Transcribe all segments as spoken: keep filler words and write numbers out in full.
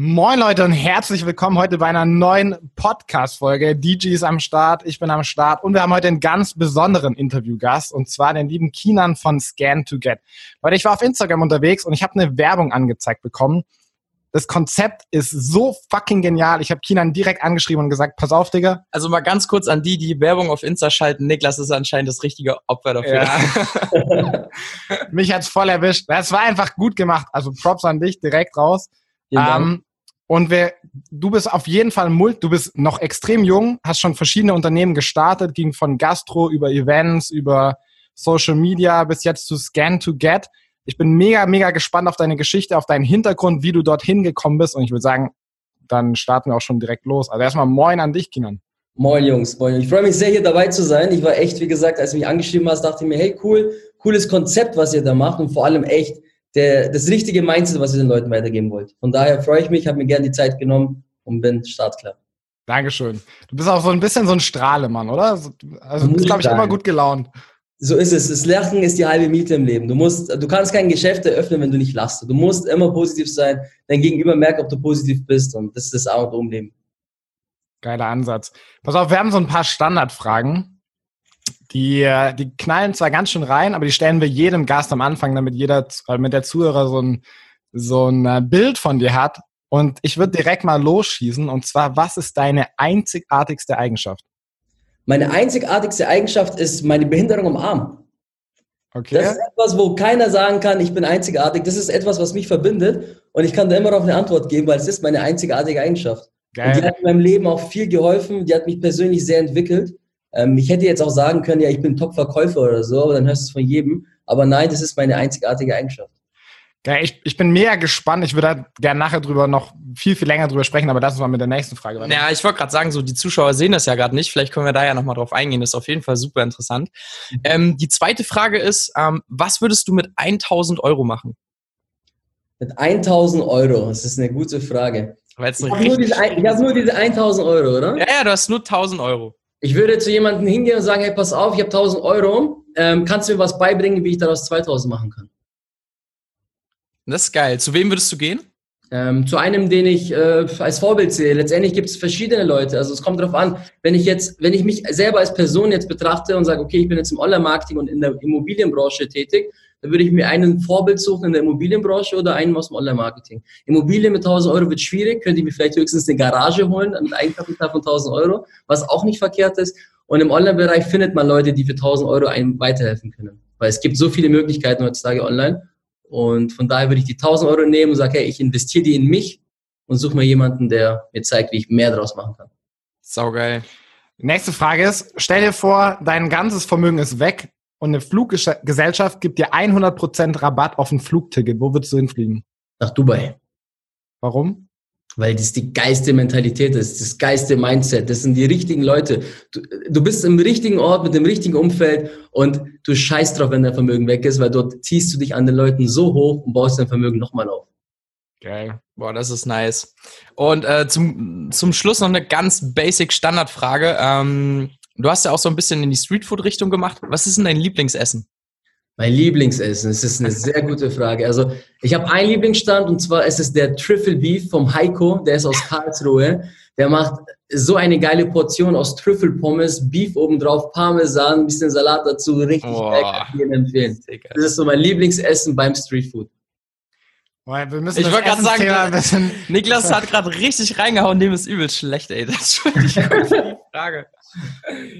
Moin Leute und herzlich willkommen heute bei einer neuen Podcast-Folge. D J ist am Start, ich bin am Start und wir haben heute einen ganz besonderen Interviewgast und zwar den lieben Kinan von Scan to Get. Leute, ich war auf Instagram unterwegs und ich habe eine Werbung angezeigt bekommen. Das Konzept ist so fucking genial. Ich habe Kinan direkt angeschrieben und gesagt, pass auf, Digga. Also mal ganz kurz an die, die Werbung auf Insta schalten. Niklas ist anscheinend das richtige Opfer dafür. Ja. Mich hat's voll erwischt. Das war einfach gut gemacht. Also Props an dich, direkt raus. Ähm, und wer, du bist auf jeden Fall Mult. Du bist noch extrem jung, hast schon verschiedene Unternehmen gestartet, ging von Gastro über Events, über Social Media bis jetzt zu Scan to Get. Ich bin mega, mega gespannt auf deine Geschichte, auf deinen Hintergrund, wie du dorthin gekommen bist. Und ich würde sagen, dann starten wir auch schon direkt los. Also erstmal Moin an dich, Kinan. Moin, Jungs. Moin. Ich freue mich sehr, hier dabei zu sein. Ich war echt, wie gesagt, als du mich angeschrieben hast, dachte ich mir, hey, cool, cooles Konzept, was ihr da macht. Und vor allem echt der, das richtige Mindset, was ihr den Leuten weitergeben wollt. Von daher freue ich mich, habe mir gerne die Zeit genommen und bin startklar. Dankeschön. Du bist auch so ein bisschen so ein Strahlemann, oder? Also du bist, glaube ich, immer gut gelaunt. So ist es. Das Lachen ist die halbe Miete im Leben. Du musst, du kannst kein Geschäft eröffnen, wenn du nicht lachst. Du musst immer positiv sein. Dein Gegenüber merkt, ob du positiv bist. Und das ist das A und O im Leben. Geiler Ansatz. Pass auf, wir haben so ein paar Standardfragen. Die, die knallen zwar ganz schön rein, aber die stellen wir jedem Gast am Anfang, damit jeder, damit der Zuhörer so ein, so ein Bild von dir hat. Und ich würde direkt mal losschießen. Und zwar, was ist deine einzigartigste Eigenschaft? Meine einzigartigste Eigenschaft ist meine Behinderung am Arm. Okay. Das ist etwas, wo keiner sagen kann, ich bin einzigartig. Das ist etwas, was mich verbindet und ich kann da immer noch eine Antwort geben, weil es ist meine einzigartige Eigenschaft. Geil. Und die hat in meinem Leben auch viel geholfen. Die hat mich persönlich sehr entwickelt. Ähm, ich hätte jetzt auch sagen können, ja, ich bin Top-Verkäufer oder so, aber dann hörst du es von jedem. Aber nein, das ist meine einzigartige Eigenschaft. Geil. Ich, ich bin mega gespannt. Ich würde gerne nachher drüber noch viel, viel länger drüber sprechen, aber lass uns mal mit der nächsten Frage weiter. Ja, ich wollte gerade sagen, so die Zuschauer sehen das ja gerade nicht. Vielleicht können wir da ja nochmal drauf eingehen. Das ist auf jeden Fall super interessant. Ähm, die zweite Frage ist, ähm, was würdest du mit eintausend Euro machen? Mit eintausend Euro? Das ist eine gute Frage. Eine ich habe nur, hab nur diese eintausend Euro, oder? Ja, ja, du hast nur eintausend Euro. Ich würde zu jemandem hingehen und sagen, hey, pass auf, ich habe eintausend Euro. Ähm, kannst du mir was beibringen, wie ich daraus zweitausend machen kann? Das ist geil. Zu wem würdest du gehen? Ähm, zu einem, den ich äh, als Vorbild sehe. Letztendlich gibt es verschiedene Leute. Also es kommt darauf an, wenn ich jetzt, wenn ich mich selber als Person jetzt betrachte und sage, okay, ich bin jetzt im Online-Marketing und in der Immobilienbranche tätig, dann würde ich mir einen Vorbild suchen in der Immobilienbranche oder einen aus dem Online-Marketing. Immobilien mit eintausend Euro wird schwierig. Könnte ich mir vielleicht höchstens eine Garage holen mit Eigenkapital von eintausend Euro, was auch nicht verkehrt ist. Und im Online-Bereich findet man Leute, die für eintausend Euro einem weiterhelfen können. Weil es gibt so viele Möglichkeiten heutzutage online. Und von daher würde ich die eintausend Euro nehmen und sage, hey, ich investiere die in mich und suche mir jemanden, der mir zeigt, wie ich mehr draus machen kann. Saugeil. Nächste Frage ist, stell dir vor, dein ganzes Vermögen ist weg und eine Fluggesellschaft gibt dir hundert Prozent Rabatt auf ein Flugticket. Wo würdest du hinfliegen? Nach Dubai. Warum? Weil das die geilste Mentalität ist, das geilste Mindset, das sind die richtigen Leute. Du, du bist im richtigen Ort, mit dem richtigen Umfeld und du scheißt drauf, wenn dein Vermögen weg ist, weil dort ziehst du dich an den Leuten so hoch und baust dein Vermögen nochmal auf. Geil. Boah, das ist nice. Und äh, zum, zum Schluss noch eine ganz basic Standardfrage. Ähm, du hast ja auch so ein bisschen in die Streetfood-Richtung gemacht. Was ist denn dein Lieblingsessen? Mein Lieblingsessen, es ist eine sehr gute Frage. Also ich habe einen Lieblingsstand und zwar ist es der Trüffel Beef vom Heiko, der ist aus Karlsruhe. Der macht so eine geile Portion aus Trüffelpommes, Beef obendrauf, Parmesan, ein bisschen Salat dazu, richtig oh, lecker, vielen empfehlen. Das ist so mein Lieblingsessen beim Streetfood. Boah, wir müssen ich wollte gerade sagen, Thema, Niklas hat gerade richtig reingehauen, dem ist übelst schlecht, ey. Das ist die Frage.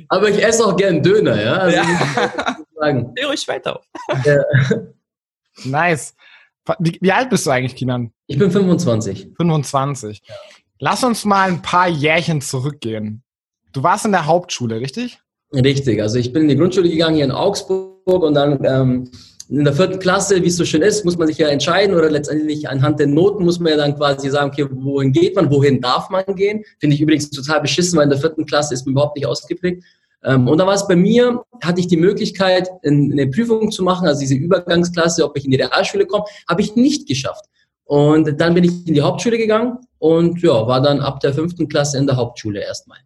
Aber ich esse auch gern Döner, ja. Also, ja. Sagen. Geh ruhig weiter. Ja. Nice. Wie, wie alt bist du eigentlich, Kinan? Ich bin fünfundzwanzig. fünfundzwanzig. Ja. Lass uns mal ein paar Jährchen zurückgehen. Du warst in der Hauptschule, richtig? Richtig. Also ich bin in die Grundschule gegangen hier in Augsburg und dann ähm, in der vierten Klasse, wie es so schön ist, muss man sich ja entscheiden oder letztendlich anhand der Noten muss man ja dann quasi sagen, okay, wohin geht man, wohin darf man gehen? Finde ich übrigens total beschissen, weil in der vierten Klasse ist man überhaupt nicht ausgeprägt. Und da war es bei mir, hatte ich die Möglichkeit, eine Prüfung zu machen, also diese Übergangsklasse, ob ich in die Realschule komme, habe ich nicht geschafft. Und dann bin ich in die Hauptschule gegangen und ja, war dann ab der fünften Klasse in der Hauptschule erstmal.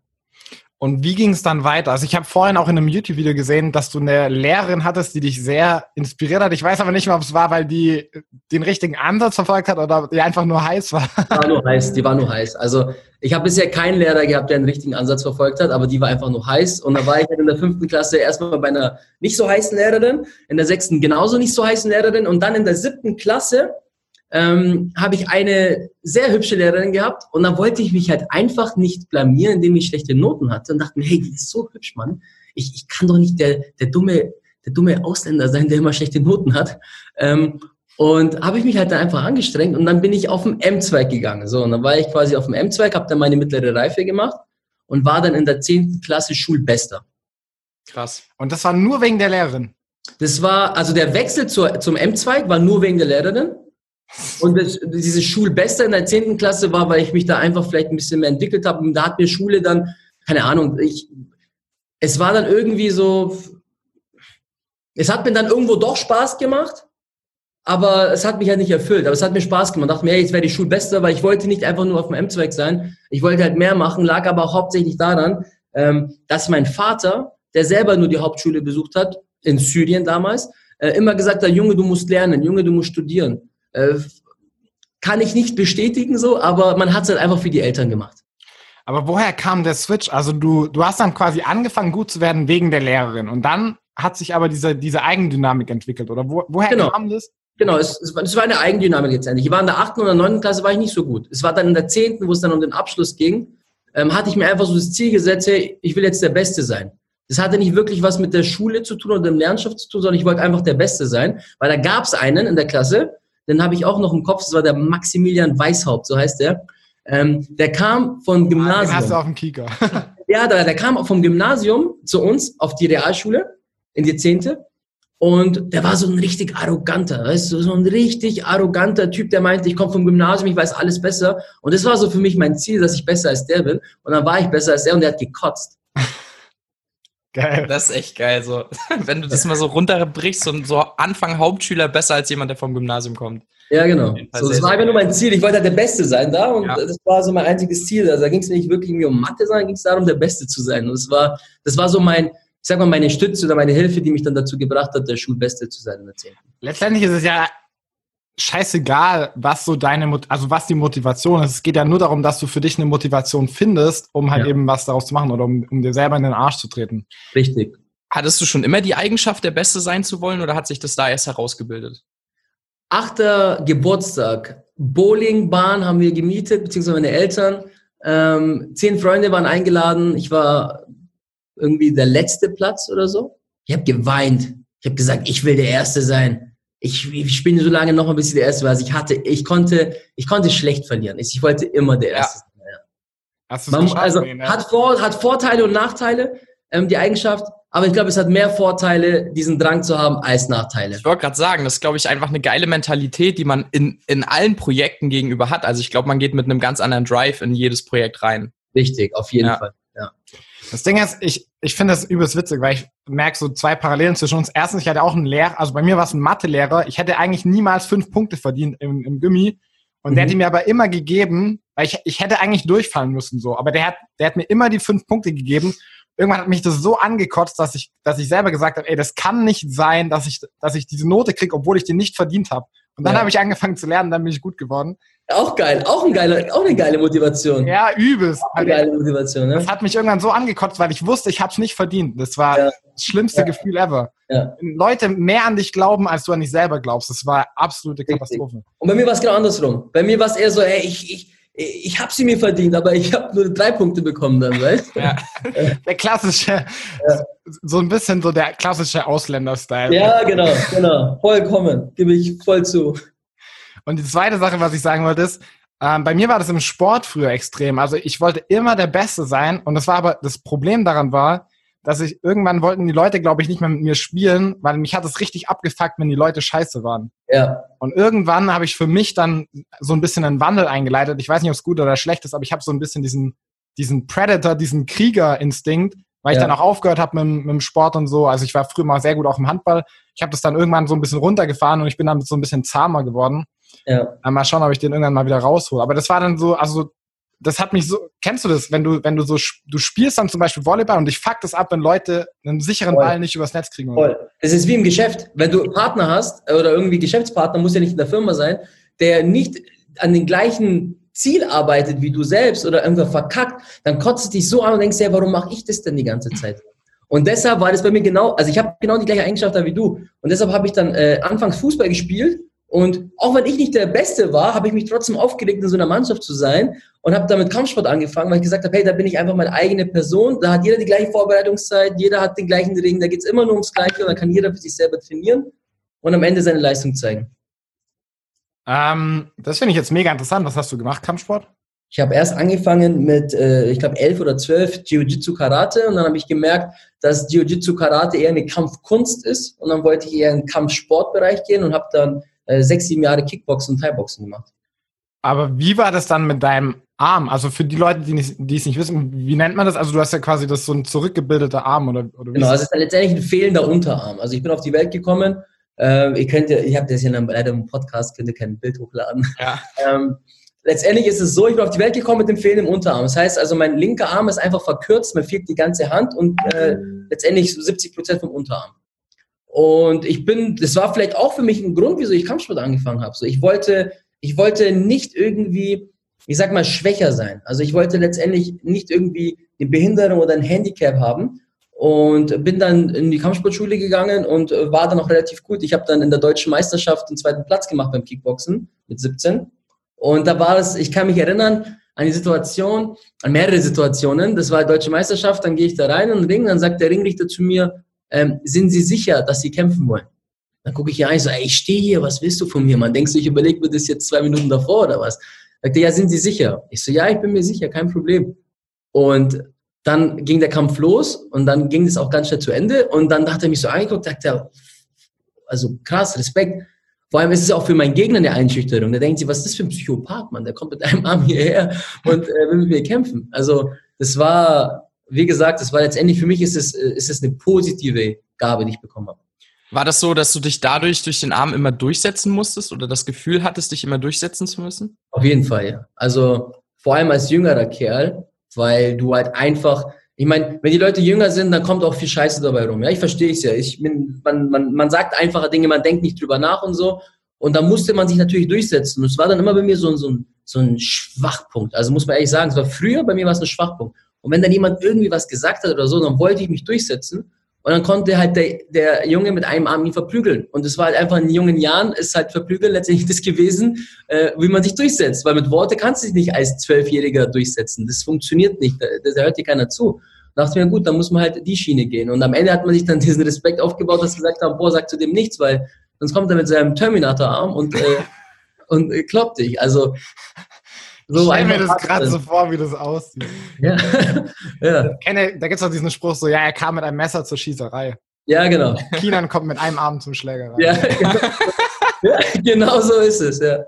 Und wie ging es dann weiter? Also ich habe vorhin auch in einem YouTube-Video gesehen, dass du eine Lehrerin hattest, die dich sehr inspiriert hat. Ich weiß aber nicht mehr, ob es war, weil die den richtigen Ansatz verfolgt hat oder die einfach nur heiß war. Die war nur heiß, die war nur heiß. Also ich habe bisher keinen Lehrer gehabt, der den richtigen Ansatz verfolgt hat, aber die war einfach nur heiß. Und da war ich in der fünften Klasse erstmal bei einer nicht so heißen Lehrerin, in der sechsten genauso nicht so heißen Lehrerin und dann in der siebten Klasse ähm, habe ich eine sehr hübsche Lehrerin gehabt und dann wollte ich mich halt einfach nicht blamieren, indem ich schlechte Noten hatte und dachte mir, hey, die ist so hübsch, Mann. Ich, ich kann doch nicht der, der, dumme, der dumme Ausländer sein, der immer schlechte Noten hat. Ähm, und habe ich mich halt dann einfach angestrengt und dann bin ich auf den M-Zweig gegangen. So, und dann war ich quasi auf dem M-Zweig, habe dann meine mittlere Reife gemacht und war dann in der zehnten Klasse Schulbester. Krass. Und das war nur wegen der Lehrerin? Das war, also der Wechsel zur, zum M-Zweig war nur wegen der Lehrerin. Und das, diese Schulbeste in der zehnten Klasse war, weil ich mich da einfach vielleicht ein bisschen mehr entwickelt habe. Und da hat mir Schule dann, keine Ahnung, ich, es war dann irgendwie so, es hat mir dann irgendwo doch Spaß gemacht, aber es hat mich halt nicht erfüllt. Aber es hat mir Spaß gemacht. Ich dachte mir, hey, jetzt wäre die Schulbeste, weil ich wollte nicht einfach nur auf dem M-Zweig sein. Ich wollte halt mehr machen, lag aber auch hauptsächlich daran, dass mein Vater, der selber nur die Hauptschule besucht hat, in Syrien damals, immer gesagt hat, Junge, du musst lernen, Junge, du musst studieren. Kann ich nicht bestätigen so, aber man hat es halt einfach für die Eltern gemacht. Aber woher kam der Switch? Also du, du hast dann quasi angefangen gut zu werden wegen der Lehrerin und dann hat sich aber diese, diese Eigendynamik entwickelt, oder wo, woher genau. kam das? Genau, es, es, war, es war eine Eigendynamik letztendlich. Ich war in der achten oder neunten Klasse, war ich nicht so gut. Es war dann in der zehnten, wo es dann um den Abschluss ging, ähm, hatte ich mir einfach so das Ziel gesetzt, hey, ich will jetzt der Beste sein. Das hatte nicht wirklich was mit der Schule zu tun oder dem Lernschaft zu tun, sondern ich wollte einfach der Beste sein, weil da gab es einen in der Klasse, den habe ich auch noch im Kopf, das war der Maximilian Weishaupt, so heißt der. Ähm, der kam vom Gymnasium. Den hast du auf dem Kieker. Ja, der, der kam vom Gymnasium zu uns auf die Realschule in die zehnte. Und der war so ein richtig arroganter, weißt du, so ein richtig arroganter Typ, der meinte, ich komme vom Gymnasium, ich weiß alles besser. Und das war so für mich mein Ziel, dass ich besser als der bin. Und dann war ich besser als der und der hat gekotzt. Geil. Das ist echt geil, so. Wenn du das mal so runterbrichst und so Anfang Hauptschüler besser als jemand, der vom Gymnasium kommt. Ja, genau. So, das war einfach nur mein Ziel. Ich wollte halt der Beste sein da und ja. Das war so mein einziges Ziel. Also da ging es nicht wirklich um Mathe, sondern ging es darum, der Beste zu sein. Und das war, das war so mein, ich sag mal, meine Stütze oder meine Hilfe, die mich dann dazu gebracht hat, der Schulbeste zu sein in der zehnten. Letztendlich ist es ja scheißegal, was so deine, also was die Motivation ist. Es geht ja nur darum, dass du für dich eine Motivation findest, um halt ja. eben was daraus zu machen oder um, um dir selber in den Arsch zu treten. Richtig. Hattest du schon immer die Eigenschaft, der Beste sein zu wollen oder hat sich das da erst herausgebildet? Achter Geburtstag. Bowlingbahn haben wir gemietet, beziehungsweise meine Eltern. Ähm, zehn Freunde waren eingeladen. Ich war irgendwie der letzte Platz oder so. Ich habe geweint. Ich habe gesagt, ich will der Erste sein. Ich, ich spiele so lange noch mal, bis ich der Erste war. Also ich hatte, ich konnte, ich konnte schlecht verlieren. Ich wollte immer der Erste sein. Ja. Hast Man, also gesehen, ne? hat, Vor, hat Vorteile und Nachteile, ähm, die Eigenschaft. Aber ich glaube, es hat mehr Vorteile, diesen Drang zu haben, als Nachteile. Ich wollte gerade sagen, das ist, glaube ich, einfach eine geile Mentalität, die man in, in allen Projekten gegenüber hat. Also ich glaube, man geht mit einem ganz anderen Drive in jedes Projekt rein. Richtig, auf jeden ja. Fall. Ja. Das Ding ist, ich, ich finde das übelst witzig, weil ich merke so zwei Parallelen zwischen uns. Erstens, ich hatte auch einen Lehrer, also bei mir war es ein Mathelehrer, ich hätte eigentlich niemals fünf Punkte verdient im, im Gymi und mhm. der hätte mir aber immer gegeben, weil ich, ich hätte eigentlich durchfallen müssen so, aber der hat, der hat mir immer die fünf Punkte gegeben. Irgendwann hat mich das so angekotzt, dass ich, dass ich selber gesagt habe, ey, das kann nicht sein, dass ich, dass ich diese Note kriege, obwohl ich die nicht verdient habe. Und dann ja. habe ich angefangen zu lernen, dann bin ich gut geworden. Auch geil, auch, ein geiler, auch eine geile Motivation. Ja, übelst. Auch eine geile Motivation, ne? Das hat mich irgendwann so angekotzt, weil ich wusste, ich habe es nicht verdient. Das war ja. das schlimmste ja. Gefühl ever. Ja. Leute mehr an dich glauben, als du an dich selber glaubst. Das war absolute Katastrophe. Richtig. Und bei mir war es genau andersrum. Bei mir war es eher so, ey, ich... ich Ich habe sie mir verdient, aber ich habe nur drei Punkte bekommen dann, weißt du? Ja. Der klassische, ja. so ein bisschen so der klassische Ausländer-Style. Ja, genau, genau. Vollkommen, gebe ich voll zu. Und die zweite Sache, was ich sagen wollte, ist, ähm, bei mir war das im Sport früher extrem. Also ich wollte immer der Beste sein und das war aber, das Problem daran war, dass ich, irgendwann wollten die Leute, glaube ich, nicht mehr mit mir spielen, weil mich hat es richtig abgefuckt, wenn die Leute scheiße waren. Ja. Und irgendwann habe ich für mich dann so ein bisschen einen Wandel eingeleitet. Ich weiß nicht, ob es gut oder schlecht ist, aber ich habe so ein bisschen diesen, diesen Predator, diesen Kriegerinstinkt, weil ja. ich dann auch aufgehört habe mit, mit dem Sport und so. Also ich war früher mal sehr gut auch im Handball. Ich habe das dann irgendwann so ein bisschen runtergefahren und ich bin dann so ein bisschen zahmer geworden. Ja. Mal schauen, ob ich den irgendwann mal wieder raushole. Aber das war dann so, also das hat mich so, kennst du das, wenn du, wenn du so, du spielst dann zum Beispiel Volleyball und ich fuck das ab, wenn Leute einen sicheren Voll. Ball nicht übers Netz kriegen. Voll. Es ist wie im Geschäft. Wenn du einen Partner hast oder irgendwie Geschäftspartner, muss ja nicht in der Firma sein, der nicht an den gleichen Ziel arbeitet wie du selbst oder irgendwer verkackt, dann kotzt es dich so an und denkst, ja, warum mache ich das denn die ganze Zeit? Und deshalb war das bei mir genau, also ich habe genau die gleiche Eigenschaft wie du. Und deshalb habe ich dann äh, anfangs Fußball gespielt. Und auch wenn ich nicht der Beste war, habe ich mich trotzdem aufgeregt, in so einer Mannschaft zu sein und habe damit Kampfsport angefangen, weil ich gesagt habe, hey, da bin ich einfach meine eigene Person, da hat jeder die gleiche Vorbereitungszeit, jeder hat den gleichen Regen, da geht es immer nur ums Gleiche und dann kann jeder für sich selber trainieren und am Ende seine Leistung zeigen. Ähm, das finde ich jetzt mega interessant. Was hast du gemacht, Kampfsport? Ich habe erst angefangen mit, äh, ich glaube, elf oder zwölf Jiu-Jitsu-Karate und dann habe ich gemerkt, dass Jiu-Jitsu-Karate eher eine Kampfkunst ist und dann wollte ich eher in den Kampfsportbereich gehen und habe dann sechs, sieben Jahre Kickboxen und Thai-Boxen gemacht. Aber wie war das dann mit deinem Arm? Also für die Leute, die nicht, die es nicht wissen, wie nennt man das? Also du hast ja quasi das so ein zurückgebildeter Arm oder, oder wie? Genau, es ist dann letztendlich ein fehlender Unterarm. Also ich bin auf die Welt gekommen. Äh, ihr könnt ja, ich habe das ja leider im Podcast, könnt ihr kein Bild hochladen. Ja. Ähm, letztendlich ist es so, ich bin auf die Welt gekommen mit dem fehlenden Unterarm. Das heißt also, mein linker Arm ist einfach verkürzt, mir fehlt die ganze Hand und äh, letztendlich so siebzig Prozent vom Unterarm. Und ich bin, das war vielleicht auch für mich ein Grund, wieso ich Kampfsport angefangen habe. So, ich wollte, ich wollte nicht irgendwie, ich sag mal, schwächer sein. Also ich wollte letztendlich nicht irgendwie eine Behinderung oder ein Handicap haben und bin dann in die Kampfsportschule gegangen und war dann auch relativ gut. Ich habe dann in der deutschen Meisterschaft den zweiten Platz gemacht beim Kickboxen mit siebzehn. Und da war es, ich kann mich erinnern an die Situation, an mehrere Situationen. Das war die deutsche Meisterschaft, dann gehe ich da rein in den Ring, dann sagt der Ringrichter zu mir, Ähm, sind Sie sicher, dass Sie kämpfen wollen? Dann gucke ich hier ein, so, ey, ich stehe hier, was willst du von mir, Mann? Denkst du, ich überlege mir das jetzt zwei Minuten davor oder was? Sagt er, ja, sind Sie sicher? Ich so, ja, ich bin mir sicher, kein Problem. Und dann ging der Kampf los und dann ging das auch ganz schnell zu Ende und dann dachte er mich so angeguckt, sagt er, also krass, Respekt. Vor allem ist es auch für meinen Gegner eine Einschüchterung. Da denken sie, was ist das für ein Psychopath, Mann? Der kommt mit einem Arm hierher und äh, will mit mir kämpfen. Also das war... Wie gesagt, das war letztendlich, für mich ist es, ist es eine positive Gabe, die ich bekommen habe. War das so, dass du dich dadurch durch den Arm immer durchsetzen musstest oder das Gefühl hattest, dich immer durchsetzen zu müssen? Auf jeden Fall, ja. Also vor allem als jüngerer Kerl, weil du halt einfach, ich meine, wenn die Leute jünger sind, dann kommt auch viel Scheiße dabei rum. Ja, ich verstehe es ja. Ich bin, man, man, man sagt einfache Dinge, man denkt nicht drüber nach und so. Und da musste man sich natürlich durchsetzen. Und es war dann immer bei mir so, so, ein, so ein Schwachpunkt. Also muss man ehrlich sagen, es war früher, bei mir war es ein Schwachpunkt. Und wenn dann jemand irgendwie was gesagt hat oder so, dann wollte ich mich durchsetzen. Und dann konnte halt der, der Junge mit einem Arm ihn verprügeln. Und das war halt einfach in jungen Jahren, ist halt verprügeln letztendlich das gewesen, äh, wie man sich durchsetzt. Weil mit Worte kannst du dich nicht als Zwölfjähriger durchsetzen. Das funktioniert nicht, da, da hört dir keiner zu. Da dachte ich mir, gut, dann muss man halt die Schiene gehen. Und am Ende hat man sich dann diesen Respekt aufgebaut, dass sie gesagt haben, boah, sag zu dem nichts, weil sonst kommt er mit seinem Terminator-Arm und, äh, und äh, kloppt dich. Also... So ich stelle mir das gerade so vor, wie das aussieht. Ja. Ja. Da gibt es auch diesen Spruch so, ja, er kam mit einem Messer zur Schießerei. Ja, genau. Kinan kommt mit einem Arm zum Schläger rein. Ja, genau. Ja, genau so ist es, ja.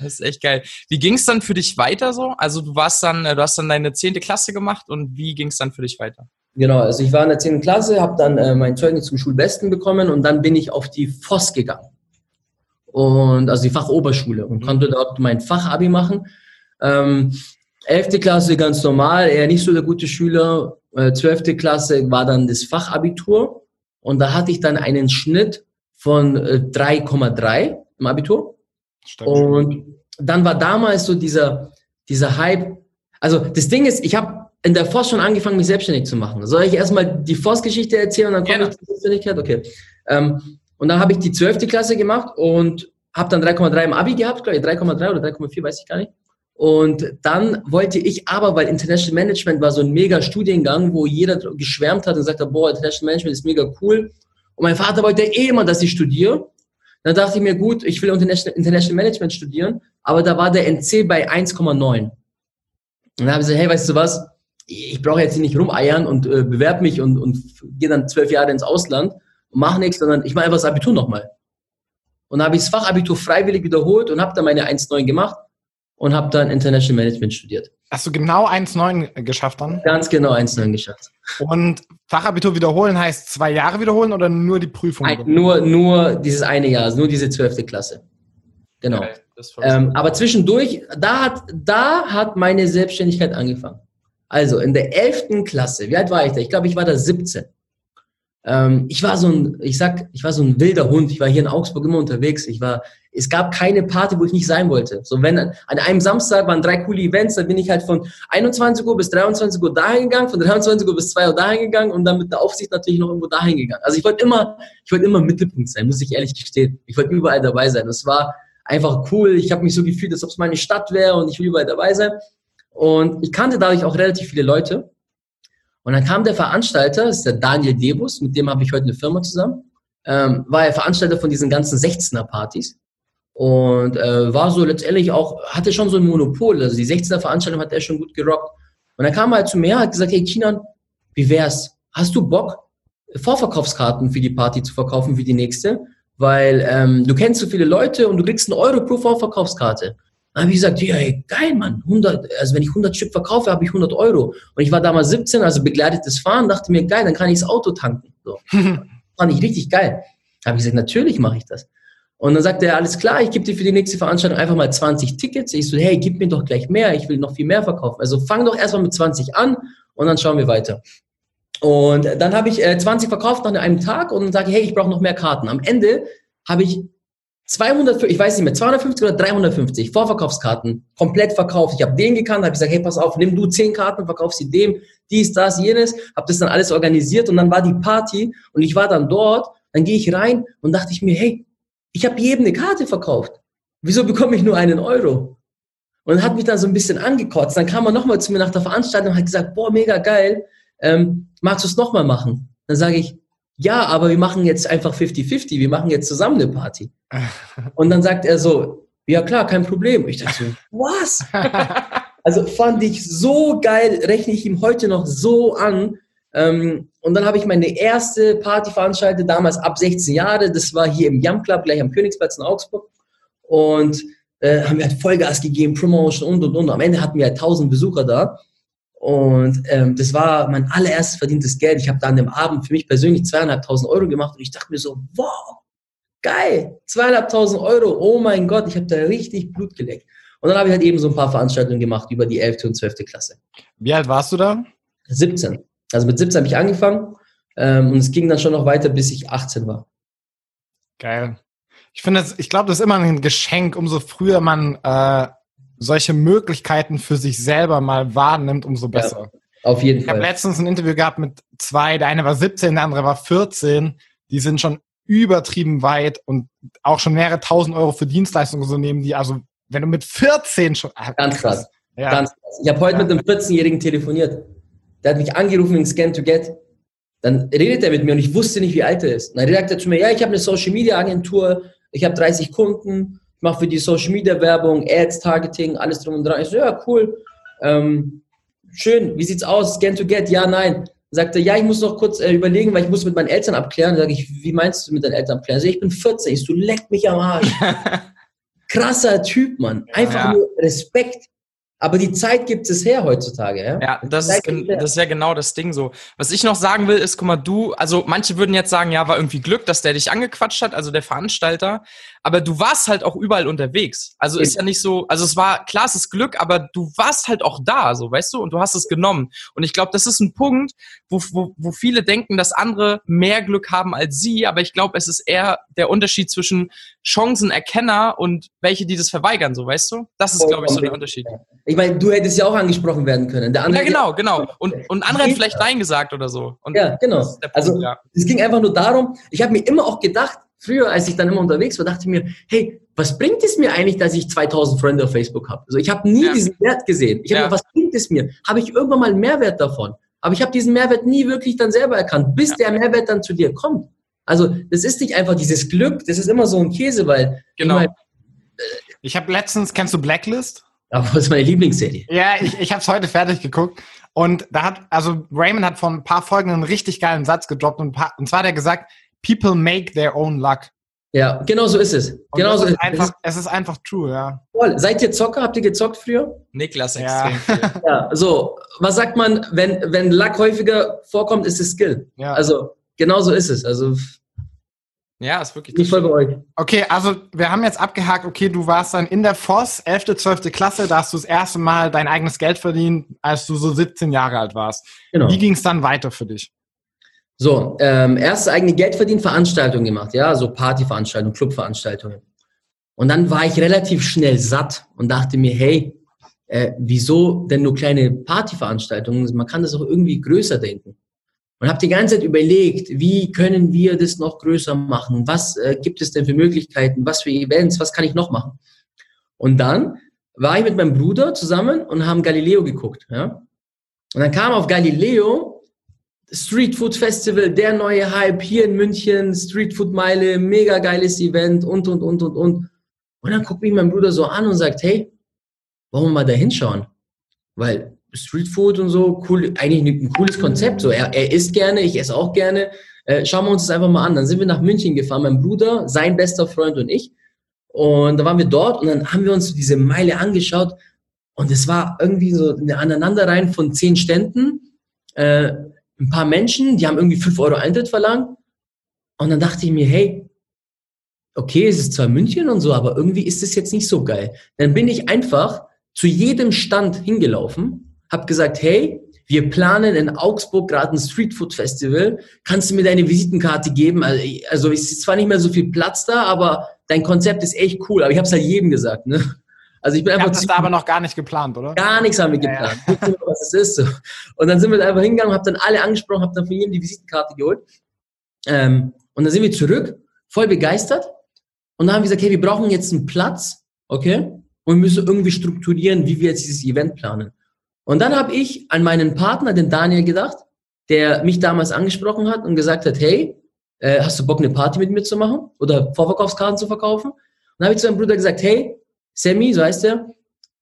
Das ist echt geil. Wie ging es dann für dich weiter so? Also du warst dann, du hast dann deine zehnte Klasse gemacht und wie ging es dann für dich weiter? Genau, also ich war in der zehnten Klasse, habe dann äh, mein Zeugnis zum Schulbesten bekommen und dann bin ich auf die F O S gegangen. Und also die Fachoberschule und konnte dort mein Fachabi machen. Ähm, elfte Klasse ganz normal, eher nicht so der gute Schüler. Äh, zwölfte Klasse war dann das Fachabitur und da hatte ich dann einen Schnitt von äh, drei Komma drei im Abitur. Stimmt. Und dann war damals so dieser, dieser Hype. Also das Ding ist, ich habe in der F O S schon angefangen, mich selbstständig zu machen. Soll ich erstmal die F O S-Geschichte erzählen und dann komme ja. Ich zur Selbstständigkeit? Okay. Ähm, Und dann habe ich die zwölfte Klasse gemacht und habe dann drei Komma drei im Abi gehabt, glaube ich, drei Komma drei oder drei Komma vier, weiß ich gar nicht. Und dann wollte ich aber, weil International Management war so ein mega Studiengang, wo jeder geschwärmt hat und sagte, boah, International Management ist mega cool. Und mein Vater wollte eh immer, dass ich studiere. Dann dachte ich mir, gut, ich will International Management studieren, aber da war der N C bei eins Komma neun. Und dann habe ich gesagt, hey, weißt du was, ich brauche jetzt hier nicht rumeiern und äh, bewerbe mich und, und gehe dann zwölf Jahre ins Ausland. Mach nichts, sondern ich mache einfach das Abitur nochmal. Und dann habe ich das Fachabitur freiwillig wiederholt und habe dann meine eins Komma neun gemacht und habe dann International Management studiert. Hast du genau eins Komma neun geschafft dann? Ganz genau eins Komma neun geschafft. Und Fachabitur wiederholen heißt zwei Jahre wiederholen oder nur die Prüfung? Ein, nur, nur dieses eine Jahr, nur diese zwölfte Klasse. Genau. Ähm, aber zwischendurch, da hat, da hat meine Selbstständigkeit angefangen. Also in der elften Klasse, wie alt war ich da? Ich glaube, ich war da siebzehn. Ähm, ich war so ein, ich sag, ich war so ein wilder Hund. Ich war hier in Augsburg immer unterwegs. Ich war, es gab keine Party, wo ich nicht sein wollte. So wenn, an einem Samstag waren drei coole Events, dann bin ich halt von einundzwanzig Uhr bis dreiundzwanzig Uhr dahin gegangen, von dreiundzwanzig Uhr bis zwei Uhr dahin gegangen und dann mit der Aufsicht natürlich noch irgendwo dahin gegangen. Also ich wollte immer, ich wollte immer Mittelpunkt sein, muss ich ehrlich gestehen. Ich wollte überall dabei sein. Das war einfach cool. Ich habe mich so gefühlt, als ob es meine Stadt wäre und ich will überall dabei sein. Und ich kannte dadurch auch relativ viele Leute. Und dann kam der Veranstalter, das ist der Daniel Debus, mit dem habe ich heute eine Firma zusammen, ähm, war er Veranstalter von diesen ganzen sechzehner-Partys und äh, war so letztendlich auch, hatte schon so ein Monopol, also die sechzehner-Veranstaltung hat er schon gut gerockt. Und dann kam er halt zu mir, hat gesagt, hey Kinan, wie wär's, hast du Bock, Vorverkaufskarten für die Party zu verkaufen, für die nächste, weil ähm, du kennst so viele Leute und du kriegst einen Euro pro Vorverkaufskarte. Dann habe ich gesagt, ja, ey, geil, Mann, hundert, also wenn ich hundert Stück verkaufe, habe ich hundert Euro. Und ich war damals siebzehn, also begleitetes Fahren, dachte mir, geil, dann kann ich das Auto tanken. So. Fand ich richtig geil. Da habe ich gesagt, natürlich mache ich das. Und dann sagte er, alles klar, ich gebe dir für die nächste Veranstaltung einfach mal zwanzig Tickets. Ich so, hey, gib mir doch gleich mehr, ich will noch viel mehr verkaufen. Also fang doch erstmal mit zwanzig an und dann schauen wir weiter. Und dann habe ich äh, zwanzig verkauft nach einem Tag und dann sage ich, hey, ich brauche noch mehr Karten. Am Ende habe ich zweihundert, ich weiß nicht mehr, zweihundertfünfzig oder dreihundertfünfzig Vorverkaufskarten komplett verkauft. Ich habe den gekannt, habe gesagt, hey, pass auf, nimm du zehn Karten, verkauf sie dem, dies, das, jenes. Habe das dann alles organisiert und dann war die Party und ich war dann dort. Dann gehe ich rein und dachte ich mir, hey, ich habe jedem eine Karte verkauft. Wieso bekomme ich nur einen Euro? Und hat mich dann so ein bisschen angekotzt. Dann kam er nochmal zu mir nach der Veranstaltung und hat gesagt, boah, mega geil, ähm, magst du es nochmal machen? Dann sage ich, ja, aber wir machen jetzt einfach fifty fifty, wir machen jetzt zusammen eine Party. Und dann sagt er so, ja klar, kein Problem. Ich dachte so, was? Also fand ich so geil, rechne ich ihm heute noch so an. Und dann habe ich meine erste Party veranstaltet, damals ab sechzehn Jahre. Das war hier im Young Club, gleich am Königsplatz in Augsburg. Und äh, haben wir halt Vollgas gegeben, Promotion und, und, und. Am Ende hatten wir halt tausend Besucher da. Und ähm, das war mein allererstes verdientes Geld. Ich habe da an dem Abend für mich persönlich zweieinhalbtausend Euro gemacht und ich dachte mir so, wow, geil, zweieinhalbtausend Euro, oh mein Gott, ich habe da richtig Blut geleckt. Und dann habe ich halt eben so ein paar Veranstaltungen gemacht über die elfte und zwölfte Klasse. Wie alt warst du da? siebzehn. Also mit siebzehn habe ich angefangen ähm, und es ging dann schon noch weiter, bis ich achtzehn war. Geil. Ich finde, das, ich glaube, das ist immer ein Geschenk, umso früher man äh solche Möglichkeiten für sich selber mal wahrnimmt, umso besser. Ja, auf jeden Fall. Ich habe letztens ein Interview gehabt mit zwei, der eine war siebzehn, der andere war vierzehn. Die sind schon übertrieben weit und auch schon mehrere tausend Euro für Dienstleistungen so nehmen die. Also wenn du mit vierzehn schon... Ganz krass. Ja. Ganz krass. Ich habe heute ja. mit einem vierzehnjährigen telefoniert. Der hat mich angerufen wegen Scan to Get. Dann redet er mit mir und ich wusste nicht, wie alt er ist. Und dann sagt er zu mir, ja, ich habe eine Social-Media-Agentur, ich habe dreißig Kunden, ich mache für die Social-Media-Werbung, Ads, Targeting, alles drum und dran. Ich so, ja, cool. Ähm, schön, wie sieht's aus? Scan to Get? Ja, nein. Sagt er, ja, ich muss noch kurz äh, überlegen, weil ich muss mit meinen Eltern abklären. Sag ich, wie meinst du mit deinen Eltern abklären? So, ich bin vierzehn. Ich so, leck mich am Arsch. Krasser Typ, Mann. Einfach ja. nur Respekt. Aber die Zeit gibt es her heutzutage. Ja, ja das, ist, das ist ja genau das Ding so. Was ich noch sagen will, ist, guck mal, du, also manche würden jetzt sagen, ja, war irgendwie Glück, dass der dich angequatscht hat, also der Veranstalter. Aber du warst halt auch überall unterwegs. Also ist ja nicht so, also es war klar, es ist Glück, aber du warst halt auch da, so, weißt du? Und du hast es genommen. Und ich glaube, das ist ein Punkt, wo, wo, wo viele denken, dass andere mehr Glück haben als sie. Aber ich glaube, es ist eher der Unterschied zwischen Chancenerkenner und welche, die das verweigern, so, weißt du? Das ist, glaube ich, so der Unterschied. Ich meine, du hättest ja auch angesprochen werden können. Der andere ja, genau, genau. Und ein anderer hat vielleicht Nein gesagt oder so. Und ja, genau. Punkt, also, ja. Es ging einfach nur darum, ich habe mir immer auch gedacht, früher, als ich dann immer unterwegs war, dachte ich mir, hey, was bringt es mir eigentlich, dass ich zweitausend Freunde auf Facebook habe? Also ich habe nie ja. diesen Wert gesehen. Ich habe ja. mir, was bringt es mir? Habe ich irgendwann mal einen Mehrwert davon? Aber ich habe diesen Mehrwert nie wirklich dann selber erkannt, bis ja. der Mehrwert dann zu dir kommt. Also das ist nicht einfach dieses Glück, das ist immer so ein Käse, weil... Genau. Ich, mein, äh, ich habe letztens, kennst du Blacklist? Ja, das ist meine Lieblingsserie. Ja, ich, ich habe es heute fertig geguckt. Und da hat, also Raymond hat vor ein paar Folgen einen richtig geilen Satz gedroppt. Und, paar, und zwar hat er gesagt... People make their own luck. Ja, genau so ist es. Genau so ist es. Einfach, es ist einfach true, ja. Voll. Seid ihr Zocker? Habt ihr gezockt früher? Niklas extrem viel. Ja, so, was sagt man, wenn, wenn Luck häufiger vorkommt, ist es Skill. Ja. Also, genau so ist es. Also, Ja, ist wirklich... Ich voll bei euch. Okay, also wir haben jetzt abgehakt, okay, du warst dann in der Voss, elfte, zwölfte Klasse, da hast du das erste Mal dein eigenes Geld verdient, als du so siebzehn Jahre alt warst. Genau. Wie ging es dann weiter für dich? So, ähm, erst eigene Geld verdient, Veranstaltungen gemacht, ja, so Partyveranstaltungen, Clubveranstaltungen. Und dann war ich relativ schnell satt und dachte mir, hey, äh, wieso denn nur kleine Partyveranstaltungen? Man kann das auch irgendwie größer denken. Und habe die ganze Zeit überlegt, wie können wir das noch größer machen? Was äh, gibt es denn für Möglichkeiten? Was für Events? Was kann ich noch machen? Und dann war ich mit meinem Bruder zusammen und haben Galileo geguckt. Ja? Und dann kam auf Galileo Street Food Festival, der neue Hype hier in München, Street Food Meile, mega geiles Event und, und, und, und, und. Und dann guckt mich mein Bruder so an und sagt, hey, wollen wir mal da hinschauen? Weil... Street Food und so, cool, eigentlich ein cooles Konzept. So, er, er isst gerne, ich esse auch gerne. Äh, schauen wir uns das einfach mal an. Dann sind wir nach München gefahren, mein Bruder, sein bester Freund und ich. Und da waren wir dort und dann haben wir uns diese Meile angeschaut. Und es war irgendwie so eine Aneinanderreihen von zehn Ständen. Äh, ein paar Menschen, die haben irgendwie fünf Euro Eintritt verlangt. Und dann dachte ich mir, hey, okay, es ist zwar München und so, aber irgendwie ist es jetzt nicht so geil. Dann bin ich einfach zu jedem Stand hingelaufen. Hab gesagt, hey, wir planen in Augsburg gerade ein Streetfood-Festival. Kannst du mir deine Visitenkarte geben? Also, also es ist zwar nicht mehr so viel Platz da, aber dein Konzept ist echt cool. Aber ich habe es halt jedem gesagt. Ne? Also ich bin einfach. Ihr habt das da aber noch gar nicht geplant, oder? Gar nichts haben wir geplant. Ja, ja. Was es ist so. Und dann sind wir da einfach hingegangen, hab dann alle angesprochen, hab dann von jedem die Visitenkarte geholt. Ähm, und dann sind wir zurück, voll begeistert. Und dann haben wir gesagt, hey, wir brauchen jetzt einen Platz, okay? Und wir müssen irgendwie strukturieren, wie wir jetzt dieses Event planen. Und dann habe ich an meinen Partner, den Daniel, gedacht, der mich damals angesprochen hat und gesagt hat, hey, äh, hast du Bock, eine Party mit mir zu machen oder Vorverkaufskarten zu verkaufen? Und dann habe ich zu meinem Bruder gesagt, hey, Sammy, so heißt er,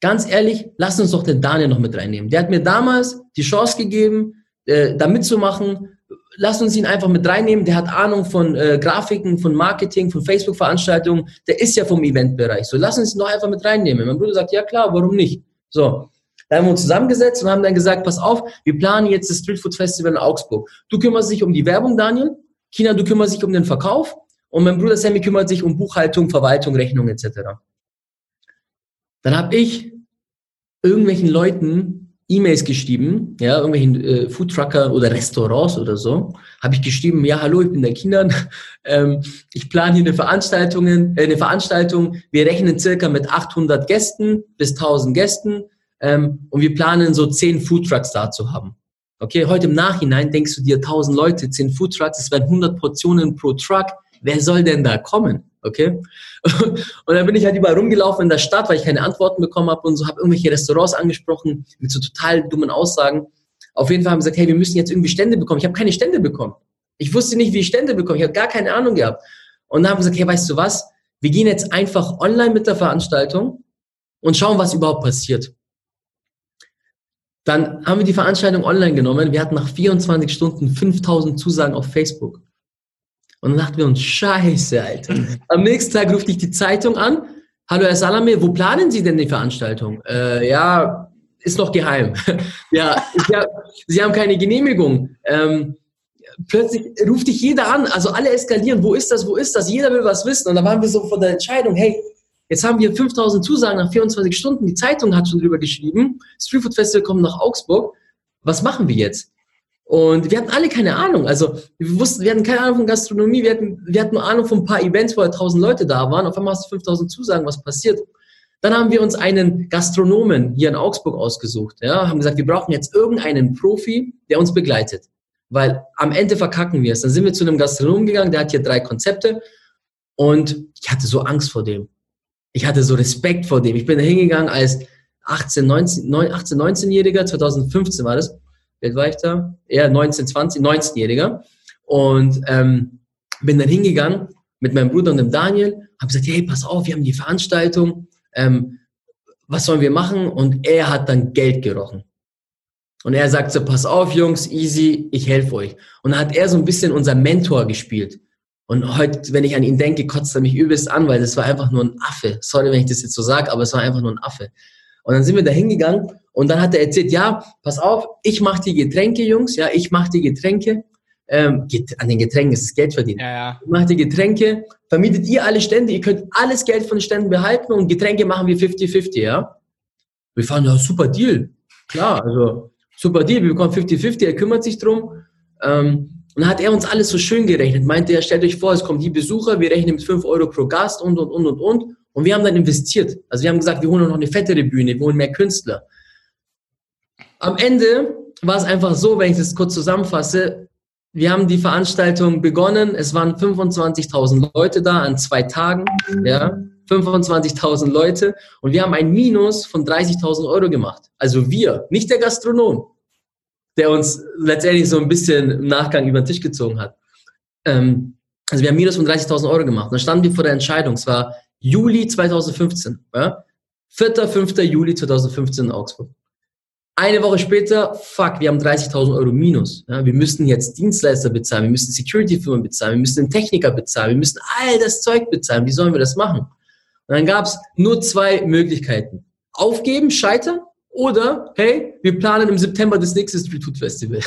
ganz ehrlich, lass uns doch den Daniel noch mit reinnehmen. Der hat mir damals die Chance gegeben, äh, da mitzumachen. Lass uns ihn einfach mit reinnehmen. Der hat Ahnung von äh, Grafiken, von Marketing, von Facebook-Veranstaltungen. Der ist ja vom Eventbereich. So, lass uns ihn doch einfach mit reinnehmen. Mein Bruder sagt, ja klar, warum nicht? So. Da haben wir uns zusammengesetzt und haben dann gesagt, pass auf, wir planen jetzt das Street Food Festival in Augsburg. Du kümmerst dich um die Werbung, Daniel. Kinan, du kümmerst dich um den Verkauf. Und mein Bruder Sammy kümmert sich um Buchhaltung, Verwaltung, Rechnung et cetera. Dann habe ich irgendwelchen Leuten E-Mails geschrieben, ja, irgendwelchen äh, Foodtrucker oder Restaurants oder so, habe ich geschrieben, ja, hallo, ich bin der Kinan, ähm, ich plane hier eine, Veranstaltungen, äh, eine Veranstaltung, wir rechnen circa mit achthundert Gästen bis tausend Gästen, Ähm, und wir planen so zehn Foodtrucks da zu haben. Okay, heute im Nachhinein denkst du dir, tausend Leute, zehn Foodtrucks, es wären hundert Portionen pro Truck. Wer soll denn da kommen? Okay. Und dann bin ich halt überall rumgelaufen in der Stadt, weil ich keine Antworten bekommen habe und so, habe irgendwelche Restaurants angesprochen mit so total dummen Aussagen. Auf jeden Fall haben sie gesagt, hey, wir müssen jetzt irgendwie Stände bekommen. Ich habe keine Stände bekommen. Ich wusste nicht, wie ich Stände bekomme. Ich habe gar keine Ahnung gehabt. Und dann haben sie gesagt, hey, weißt du was? Wir gehen jetzt einfach online mit der Veranstaltung und schauen, was überhaupt passiert. Dann haben wir die Veranstaltung online genommen. Wir hatten nach vierundzwanzig Stunden fünftausend Zusagen auf Facebook. Und dann dachten wir uns, scheiße, Alter. Am nächsten Tag ruft dich die Zeitung an. Hallo, Herr Salameh, wo planen Sie denn die Veranstaltung? Äh, ja, ist noch geheim. Ja, ja, Sie haben keine Genehmigung. Ähm, plötzlich ruft dich jeder an. Also alle eskalieren. Wo ist das? Wo ist das? Jeder will was wissen. Und dann waren wir so von der Entscheidung, hey, jetzt haben wir fünftausend Zusagen nach vierundzwanzig Stunden. Die Zeitung hat schon drüber geschrieben. Street Food Festival kommt nach Augsburg. Was machen wir jetzt? Und wir hatten alle keine Ahnung. Also wir wussten, wir hatten keine Ahnung von Gastronomie. Wir hatten, wir hatten nur Ahnung von ein paar Events, wo tausend Leute da waren. Auf einmal hast du fünftausend Zusagen. Was passiert? Dann haben wir uns einen Gastronomen hier in Augsburg ausgesucht. Ja, haben gesagt, wir brauchen jetzt irgendeinen Profi, der uns begleitet. Weil am Ende verkacken wir es. Dann sind wir zu einem Gastronomen gegangen. Der hat hier drei Konzepte. Und ich hatte so Angst vor dem. Ich hatte so Respekt vor dem. Ich bin da hingegangen als achtzehn-, neunzehnjähriger, zwanzig fünfzehn war das. Wie alt war ich da? Ja, neunzehn-, zwanzig-, neunzehnjähriger. Und ähm, bin dann hingegangen mit meinem Bruder und dem Daniel. Hab gesagt, hey, pass auf, wir haben die Veranstaltung. Ähm, was sollen wir machen? Und er hat dann Geld gerochen. Und er sagt so, pass auf, Jungs, easy, ich helfe euch. Und dann hat er so ein bisschen unser Mentor gespielt. Und heute, wenn ich an ihn denke, kotzt er mich übelst an, weil das war einfach nur ein Affe. Sorry, wenn ich das jetzt so sage, aber es war einfach nur ein Affe. Und dann sind wir da hingegangen und dann hat er erzählt, ja, pass auf, ich mache die Getränke, Jungs, ja, ich mache die Getränke. ähm, an den Getränken ist das Geld verdienen. Ja, ja. Macht ihr Getränke, vermietet ihr alle Stände, ihr könnt alles Geld von den Ständen behalten und Getränke machen wir fünfzig fünfzig, ja? Wir fahren, ja, super Deal. Klar, also super Deal, wir bekommen fünfzig fünfzig, er kümmert sich drum. Ähm, und dann hat er uns alles so schön gerechnet. Meinte er, stellt euch vor, es kommen die Besucher, wir rechnen mit fünf Euro pro Gast und, und, und, und, und. Und wir haben dann investiert. Also wir haben gesagt, wir holen noch eine fettere Bühne, wir holen mehr Künstler. Am Ende war es einfach so, wenn ich das kurz zusammenfasse, wir haben die Veranstaltung begonnen, es waren fünfundzwanzigtausend Leute da an zwei Tagen, ja, fünfundzwanzigtausend Leute und wir haben ein Minus von dreißigtausend Euro gemacht. Also wir, nicht der Gastronom, der uns letztendlich so ein bisschen im Nachgang über den Tisch gezogen hat. Ähm, also wir haben Minus von dreißigtausend Euro gemacht. Dann standen wir vor der Entscheidung, es war Juli zweitausendfünfzehn, ja? vierter fünfter Juli zweitausendfünfzehn in Augsburg. Eine Woche später, fuck, wir haben dreißigtausend Euro Minus. Ja, wir müssen jetzt Dienstleister bezahlen, wir müssen Security-Firmen bezahlen, wir müssen den Techniker bezahlen, wir müssen all das Zeug bezahlen. Wie sollen wir das machen? Und dann gab es nur zwei Möglichkeiten. Aufgeben, scheitern oder, hey, wir planen im September das nächste Street Food Festival.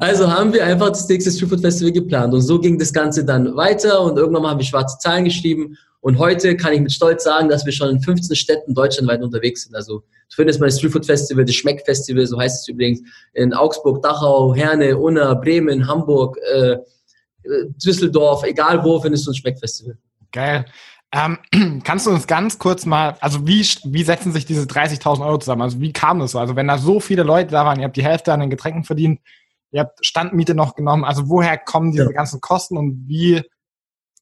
Also haben wir einfach das nächste Street Food Festival geplant. Und so ging das Ganze dann weiter und irgendwann haben wir schwarze Zahlen geschrieben. Und heute kann ich mit Stolz sagen, dass wir schon in fünfzehn Städten deutschlandweit unterwegs sind. Also du findest mal das Street Food Festival, das Schmeckfestival, so heißt es übrigens, in Augsburg, Dachau, Herne, Unna, Bremen, Hamburg, äh, Düsseldorf, egal wo findest du ein Schmeckfestival. Geil. Ähm, kannst du uns ganz kurz mal, also wie, wie setzen sich diese dreißigtausend Euro zusammen? Also wie kam das so? Also wenn da so viele Leute da waren, ihr habt die Hälfte an den Getränken verdient, ihr habt Standmiete noch genommen, also woher kommen diese ja. ganzen Kosten und wie...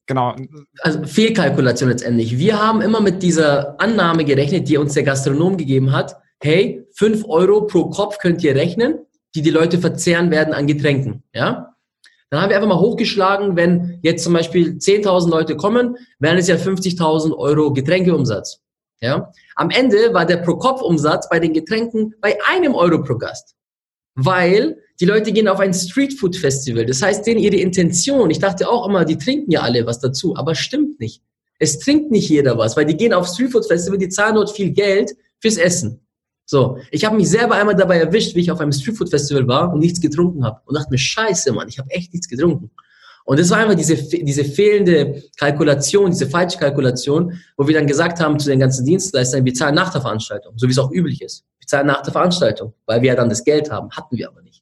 Genau. Also Fehlkalkulation letztendlich. Wir haben immer mit dieser Annahme gerechnet, die uns der Gastronom gegeben hat. Hey, fünf Euro pro Kopf könnt ihr rechnen, die die Leute verzehren werden an Getränken. Ja? Dann haben wir einfach mal hochgeschlagen, wenn jetzt zum Beispiel zehntausend Leute kommen, wären es ja fünfzigtausend Euro Getränkeumsatz. Ja? Am Ende war der Pro-Kopf-Umsatz bei den Getränken bei einem Euro pro Gast. Weil die Leute gehen auf ein Streetfood-Festival. Das heißt, denen ihre Intention, ich dachte auch immer, die trinken ja alle was dazu, aber stimmt nicht. Es trinkt nicht jeder was, weil die gehen auf Streetfood-Festival, die zahlen dort viel Geld fürs Essen. So, ich habe mich selber einmal dabei erwischt, wie ich auf einem Streetfood-Festival war und nichts getrunken habe. Und dachte mir, scheiße, Mann, ich habe echt nichts getrunken. Und das war einfach diese, diese fehlende Kalkulation, diese falsche Kalkulation, wo wir dann gesagt haben zu den ganzen Dienstleistern, wir zahlen nach der Veranstaltung, so wie es auch üblich ist. Wir zahlen nach der Veranstaltung, weil wir ja dann das Geld haben, hatten wir aber nicht.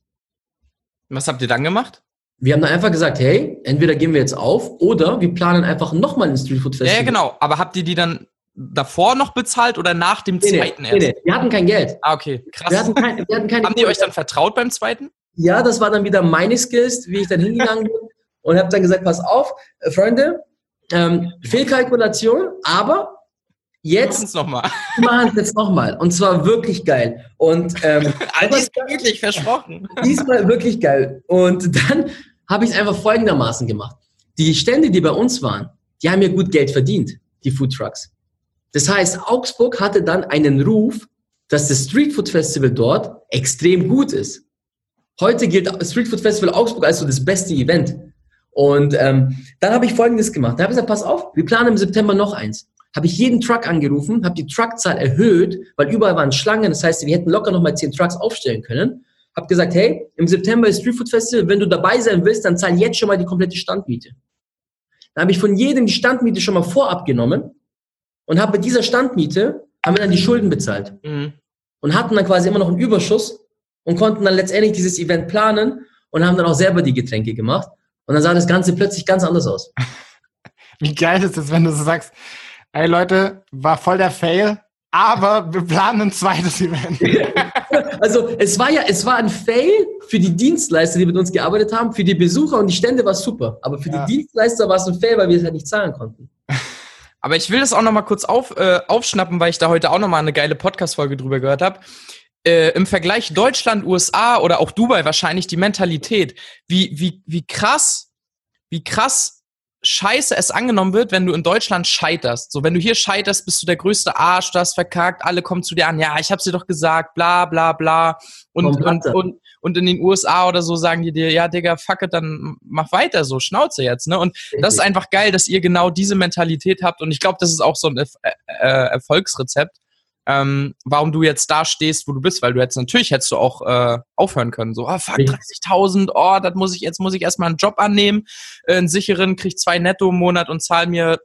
Was habt ihr dann gemacht? Wir haben dann einfach gesagt, hey, entweder gehen wir jetzt auf oder wir planen einfach nochmal ein Streetfood-Festival. Ja, genau, aber habt ihr die dann davor noch bezahlt oder nach dem nee, zweiten nee, erst? Nee, wir hatten kein Geld. Ah, okay, krass. Wir hatten kein, wir hatten keine haben Geld. Die euch dann vertraut beim zweiten? Ja, das war dann wieder meine Skills, wie ich dann hingegangen bin. Und habe dann gesagt, pass auf, Freunde, ähm, Fehlkalkulation, aber jetzt machen wir es jetzt nochmal. Und zwar wirklich geil. Und ähm, diesmal wirklich, versprochen. Diesmal wirklich geil. Und dann habe ich es einfach folgendermaßen gemacht. Die Stände, die bei uns waren, die haben ja gut Geld verdient, die Foodtrucks. Das heißt, Augsburg hatte dann einen Ruf, dass das Streetfood Festival dort extrem gut ist. Heute gilt das Streetfood Festival Augsburg als so das beste Event. Und ähm, dann habe ich Folgendes gemacht. Da habe ich gesagt, pass auf, wir planen im September noch eins. Habe ich jeden Truck angerufen, habe die Truckzahl erhöht, weil überall waren Schlangen. Das heißt, wir hätten locker nochmal zehn Trucks aufstellen können. Habe gesagt, hey, im September ist Street Food Festival. Wenn du dabei sein willst, dann zahl jetzt schon mal die komplette Standmiete. Dann habe ich von jedem die Standmiete schon mal vorab genommen und habe bei dieser Standmiete, haben wir dann die Schulden bezahlt. Mhm. Und hatten dann quasi immer noch einen Überschuss und konnten dann letztendlich dieses Event planen und haben dann auch selber die Getränke gemacht. Und dann sah das Ganze plötzlich ganz anders aus. Wie geil ist das, wenn du so sagst, ey Leute, war voll der Fail, aber wir planen ein zweites Event. Also es war ja, es war ein Fail für die Dienstleister, die mit uns gearbeitet haben, für die Besucher und die Stände war es super. Aber für ja. die Dienstleister war es ein Fail, weil wir es halt nicht zahlen konnten. Aber ich will das auch nochmal kurz auf, äh, aufschnappen, weil ich da heute auch nochmal eine geile Podcast-Folge drüber gehört habe. Äh, im Vergleich Deutschland, U S A oder auch Dubai wahrscheinlich die Mentalität, wie, wie, wie krass, wie krass scheiße es angenommen wird, wenn du in Deutschland scheiterst. So, wenn du hier scheiterst, bist du der größte Arsch, du hast verkackt, alle kommen zu dir an, ja, ich hab's dir doch gesagt, bla, bla, bla. Und, und, und, und in den U S A oder so sagen die dir, ja, Digga, fuck it, dann mach weiter so, Schnauze jetzt, ne? Und das ist einfach geil, dass ihr genau diese Mentalität habt und ich glaube, das ist auch so ein äh, Erfolgsrezept. ähm, warum du jetzt da stehst, wo du bist, weil du jetzt natürlich hättest du auch äh, aufhören können. So, ah, fuck, dreißigtausend, oh, das muss ich, jetzt muss ich erstmal einen Job annehmen, äh, einen sicheren, krieg zwei netto im Monat und zahl mir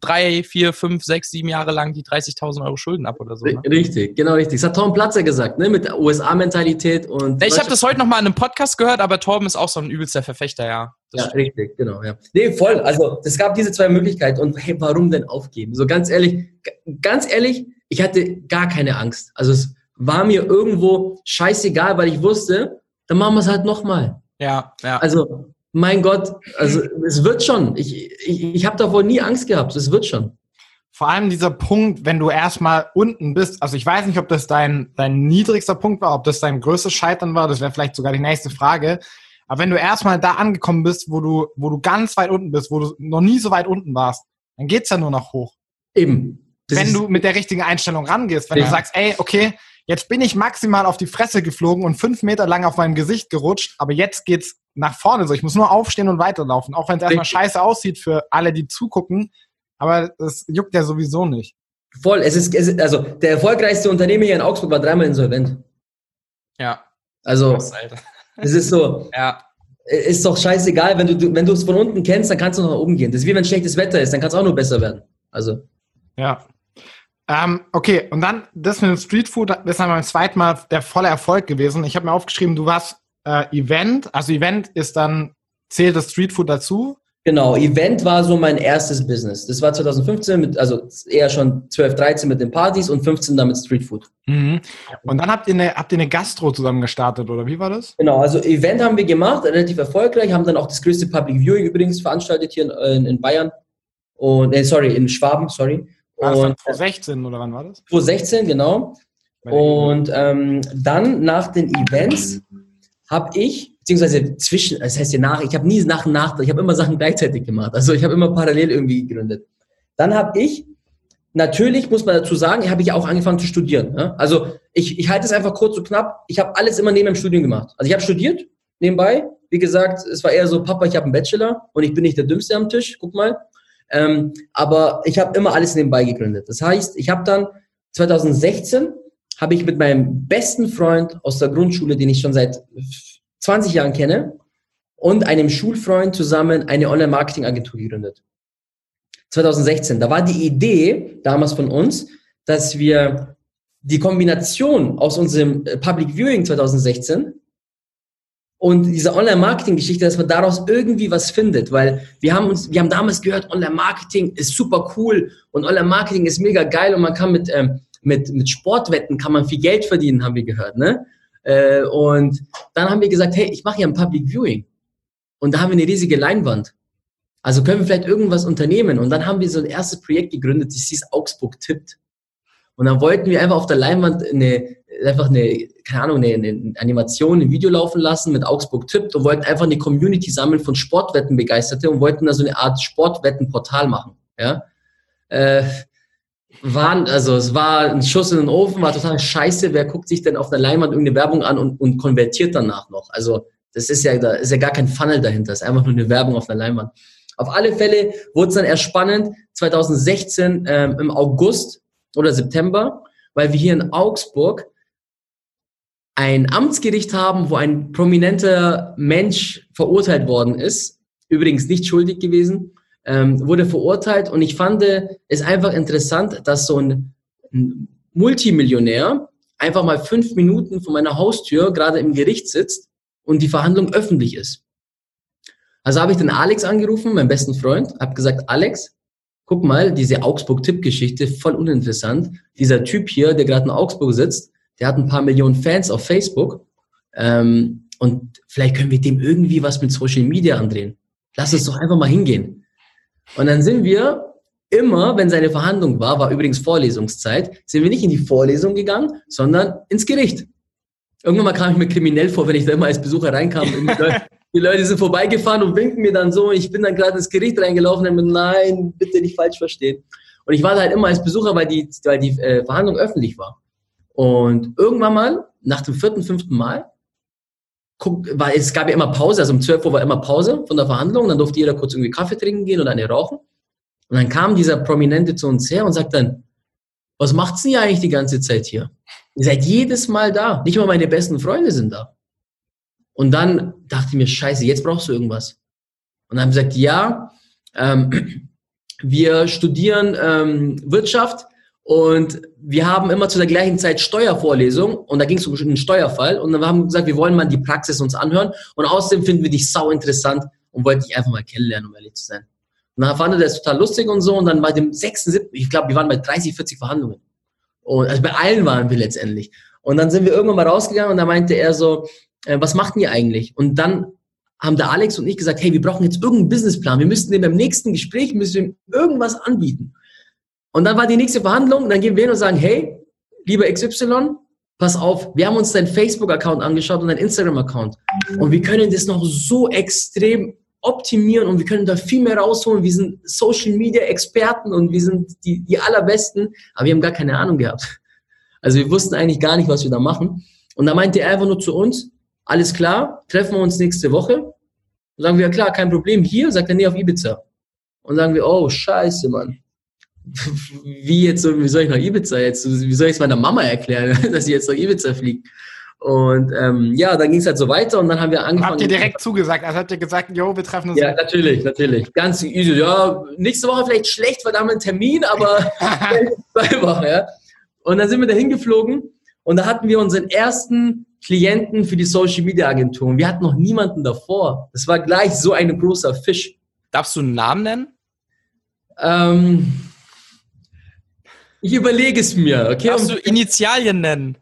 drei, vier, fünf, sechs, sieben Jahre lang die dreißigtausend Euro Schulden ab oder so. Ne? Richtig, genau richtig. Das hat Torben Platzer gesagt, ne? Mit der U S A-Mentalität und... Ich habe das heute nochmal in einem Podcast gehört, aber Torben ist auch so ein übelster Verfechter, ja. Das ja, richtig, genau, ja. Nee, voll. Also, es gab diese zwei Möglichkeiten und hey, warum denn aufgeben? So ganz ehrlich, ganz ehrlich, ich hatte gar keine Angst. Also, es war mir irgendwo scheißegal, weil ich wusste, dann machen wir es halt nochmal. Ja, ja. Also... Mein Gott, also es wird schon. Ich, ich, ich habe davor nie Angst gehabt, es wird schon. Vor allem dieser Punkt, wenn du erstmal unten bist, also ich weiß nicht, ob das dein, dein niedrigster Punkt war, ob das dein größtes Scheitern war, das wäre vielleicht sogar die nächste Frage, aber wenn du erstmal da angekommen bist, wo du, wo du ganz weit unten bist, wo du noch nie so weit unten warst, dann geht's ja nur noch hoch. Eben. Das wenn du mit der richtigen Einstellung rangehst, wenn ja. du sagst, ey, okay, jetzt bin ich maximal auf die Fresse geflogen und fünf Meter lang auf meinem Gesicht gerutscht, aber jetzt geht's nach vorne. So, ich muss nur aufstehen und weiterlaufen, auch wenn es erstmal scheiße aussieht für alle, die zugucken, aber das juckt ja sowieso nicht. Voll, es ist, es ist also der erfolgreichste Unternehmer hier in Augsburg war dreimal insolvent. Ja. Also, krass, Alter. Es ist so, ja. Ist doch scheißegal, wenn du wenn du es von unten kennst, dann kannst du noch nach oben gehen. Das ist wie wenn schlechtes Wetter ist, dann kann es auch nur besser werden. Also. Ja. Ähm, okay, und dann das mit dem Streetfood, das ist dann beim zweiten Mal der volle Erfolg gewesen. Ich habe mir aufgeschrieben, du warst äh, Event, also Event ist dann, zählt das Streetfood dazu? Genau, Event war so mein erstes Business. Das war zwanzig fünfzehn, mit, also eher schon zwölf, dreizehn mit den Partys und fünfzehn dann mit Streetfood. Mhm. Und dann habt ihr, eine, habt ihr eine Gastro zusammen gestartet, oder wie war das? Genau, also Event haben wir gemacht, relativ erfolgreich, haben dann auch das größte Public Viewing übrigens veranstaltet hier in, in, in Bayern. Und, äh, sorry, in Schwaben, sorry. War das dann zwanzig sechzehn oder wann war das? zwanzig sechzehn, genau. Und ähm, dann nach den Events habe ich, beziehungsweise zwischen, das heißt ja nach, ich habe nie nach und nach, ich habe immer Sachen gleichzeitig gemacht. Also ich habe immer parallel irgendwie gegründet. Dann habe ich, natürlich muss man dazu sagen, habe ich auch angefangen zu studieren. Ne? Also ich, ich halte es einfach kurz und knapp, ich habe alles immer neben dem Studium gemacht. Also ich habe studiert, nebenbei. Wie gesagt, es war eher so, Papa, ich habe einen Bachelor und ich bin nicht der Dümmste am Tisch, guck mal. Ähm, aber ich habe immer alles nebenbei gegründet. Das heißt, ich habe dann zwanzig sechzehn habe ich mit meinem besten Freund aus der Grundschule, den ich schon seit zwanzig Jahren kenne, und einem Schulfreund zusammen eine Online-Marketing-Agentur gegründet. zwanzig sechzehn, da war die Idee damals von uns, dass wir die Kombination aus unserem Public Viewing zwanzig sechzehn und diese Online-Marketing-Geschichte, dass man daraus irgendwie was findet, weil wir haben uns, wir haben damals gehört, Online-Marketing ist super cool und Online-Marketing ist mega geil und man kann mit ähm, mit mit Sportwetten kann man viel Geld verdienen, haben wir gehört, ne? Äh, und dann haben wir gesagt, hey, ich mache ja ein Public Viewing und da haben wir eine riesige Leinwand, also können wir vielleicht irgendwas unternehmen und dann haben wir so ein erstes Projekt gegründet, das hieß Augsburg tippt und dann wollten wir einfach auf der Leinwand eine einfach eine, keine Ahnung, eine, eine Animation, ein Video laufen lassen mit Augsburg tippt und wollten einfach eine Community sammeln von Sportwettenbegeisterte und wollten da so eine Art Sportwettenportal machen, ja. Äh, waren, also es war ein Schuss in den Ofen, war total scheiße, wer guckt sich denn auf der Leinwand irgendeine Werbung an und, und konvertiert danach noch? Also das ist ja, da ist ja gar kein Funnel dahinter, es ist einfach nur eine Werbung auf der Leinwand. Auf alle Fälle wurde es dann erst spannend, zwanzig sechzehn ähm, im August oder September, weil wir hier in Augsburg ein Amtsgericht haben, wo ein prominenter Mensch verurteilt worden ist, übrigens nicht schuldig gewesen, ähm, wurde verurteilt und ich fand es einfach interessant, dass so ein, ein Multimillionär einfach mal fünf Minuten vor meiner Haustür gerade im Gericht sitzt und die Verhandlung öffentlich ist. Also habe ich den Alex angerufen, meinen besten Freund, habe gesagt, Alex, guck mal, diese Augsburg-Tipp-Geschichte, voll uninteressant, dieser Typ hier, der gerade in Augsburg sitzt, der hat ein paar Millionen Fans auf Facebook ähm, und vielleicht können wir dem irgendwie was mit Social Media andrehen. Lass uns doch einfach mal hingehen. Und dann sind wir immer, wenn seine Verhandlung war, war übrigens Vorlesungszeit, sind wir nicht in die Vorlesung gegangen, sondern ins Gericht. Irgendwann mal kam ich mir kriminell vor, wenn ich da immer als Besucher reinkam. Und die, Leute, die Leute sind vorbeigefahren und winken mir dann so. Ich bin dann gerade ins Gericht reingelaufen und dann, nein, bitte nicht falsch verstehen. Und ich war da halt immer als Besucher, weil die, weil die äh, Verhandlung öffentlich war. Und irgendwann mal, nach dem vierten, fünften Mal, guck, war, es gab ja immer Pause, also um zwölf Uhr war immer Pause von der Verhandlung, dann durfte jeder kurz irgendwie Kaffee trinken gehen oder eine rauchen. Und dann kam dieser Prominente zu uns her und sagt dann, was macht's denn ihr eigentlich die ganze Zeit hier? Ihr seid jedes Mal da. Nicht mal meine besten Freunde sind da. Und dann dachte ich mir, scheiße, jetzt brauchst du irgendwas. Und dann haben sie gesagt, ja, ähm, wir studieren ähm, Wirtschaft und wir haben immer zu der gleichen Zeit Steuervorlesung und da ging es um einen Steuerfall und dann haben wir gesagt, wir wollen mal die Praxis uns anhören und außerdem finden wir dich sau interessant und wollten dich einfach mal kennenlernen, um ehrlich zu sein. Und dann fand er das total lustig und so und dann bei dem sechsten siebten ich glaube, wir waren bei dreißig, vierzig Verhandlungen. Und also bei allen waren wir letztendlich. Und dann sind wir irgendwann mal rausgegangen und da meinte er so, äh, was macht ihr eigentlich? Und dann haben der Alex und ich gesagt, hey, wir brauchen jetzt irgendeinen Businessplan. Wir müssten dem beim nächsten Gespräch müssen wir ihm irgendwas anbieten. Und dann war die nächste Verhandlung und dann gehen wir hin und sagen, hey, lieber X Y, pass auf, wir haben uns deinen Facebook-Account angeschaut und deinen Instagram-Account. Und wir können das noch so extrem optimieren und wir können da viel mehr rausholen. Wir sind Social-Media-Experten und wir sind die, die Allerbesten, aber wir haben gar keine Ahnung gehabt. Also wir wussten eigentlich gar nicht, was wir da machen. Und da meinte er einfach nur zu uns, alles klar, treffen wir uns nächste Woche. Und sagen wir, ja klar, kein Problem. Hier, sagt er, nee, auf Ibiza. Und sagen wir, oh, scheiße, Mann. Wie jetzt, wie soll ich nach Ibiza jetzt? Wie soll ich es meiner Mama erklären, dass sie jetzt nach Ibiza fliegt? Und ähm, ja, dann ging es halt so weiter und dann haben wir angefangen. Habt ihr direkt zugesagt? Also habt ihr gesagt, jo, wir treffen uns. Ja, natürlich, natürlich. Ganz easy. Ja, nächste Woche vielleicht schlecht, weil da haben wir einen Termin, aber zwei Wochen, ja. Und dann sind wir da hingeflogen und da hatten wir unseren ersten Klienten für die Social Media Agenturen. Wir hatten noch niemanden davor. Das war gleich so ein großer Fisch. Darfst du einen Namen nennen? Ähm, ich überlege es mir, okay? Darfst du Initialien nennen?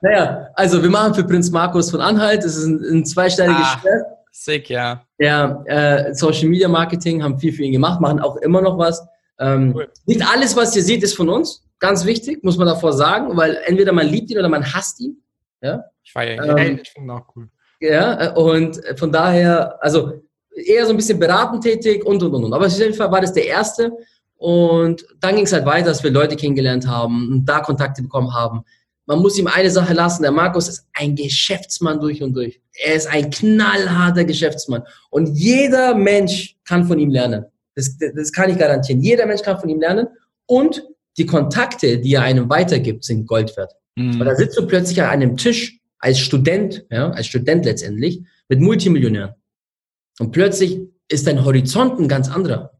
Naja, also wir machen für Prinz Markus von Anhalt, das ist ein, ein zweistelliges ah, Geschäft. Sick, ja. Ja, äh, Social Media Marketing, haben viel für ihn gemacht, machen auch immer noch was. Ähm, cool. Nicht alles, was ihr seht, ist von uns, ganz wichtig, muss man davor sagen, weil entweder man liebt ihn oder man hasst ihn. Ja? Ich feiere ihn, ähm, ich finde ihn auch cool. Ja, und von daher, also eher so ein bisschen beratend tätig und, und, und. und. Aber auf jeden Fall war das der erste. Und dann ging es halt weiter, dass wir Leute kennengelernt haben und da Kontakte bekommen haben. Man muss ihm eine Sache lassen, der Markus ist ein Geschäftsmann durch und durch. Er ist ein knallharter Geschäftsmann. Und jeder Mensch kann von ihm lernen. Das, das kann ich garantieren. Jeder Mensch kann von ihm lernen. Und die Kontakte, die er einem weitergibt, sind Gold wert. Mhm. Weil da sitzt du plötzlich an einem Tisch als Student, ja, als Student letztendlich, mit Multimillionären. Und plötzlich ist dein Horizont ein ganz anderer.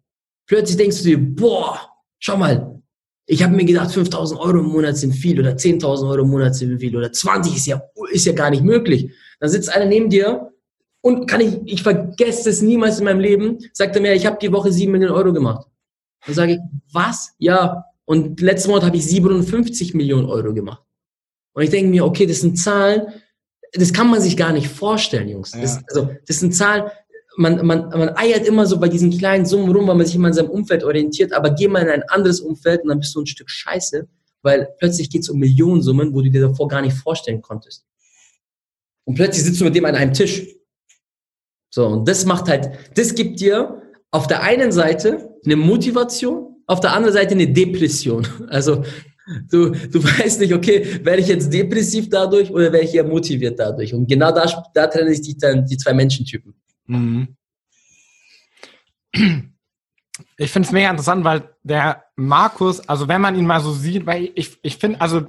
Plötzlich denkst du dir, boah, schau mal, ich habe mir gedacht, fünftausend Euro im Monat sind viel oder zehntausend Euro im Monat sind viel oder zwanzig ist ja, ist ja gar nicht möglich. Dann sitzt einer neben dir und kann ich, ich vergesse es niemals in meinem Leben, sagt er mir, ich habe die Woche sieben Millionen Euro gemacht. Dann sage ich, was? Ja. Und letzten Monat habe ich siebenundfünfzig Millionen Euro gemacht. Und ich denke mir, okay, das sind Zahlen, das kann man sich gar nicht vorstellen, Jungs. Ja. Das, also, das sind Zahlen, Man, man, man eiert immer so bei diesen kleinen Summen rum, weil man sich immer in seinem Umfeld orientiert, aber geh mal in ein anderes Umfeld und dann bist du ein Stück Scheiße, weil plötzlich geht es um Millionensummen, wo du dir davor gar nicht vorstellen konntest. Und plötzlich sitzt du mit dem an einem Tisch. So, und das macht halt, das gibt dir auf der einen Seite eine Motivation, auf der anderen Seite eine Depression. Also du, du weißt nicht, okay, werde ich jetzt depressiv dadurch oder werde ich eher motiviert dadurch? Und genau da, da trennen sich die, dann die zwei Menschentypen. Ich finde es mega interessant, weil der Markus, also wenn man ihn mal so sieht, weil ich, ich finde, also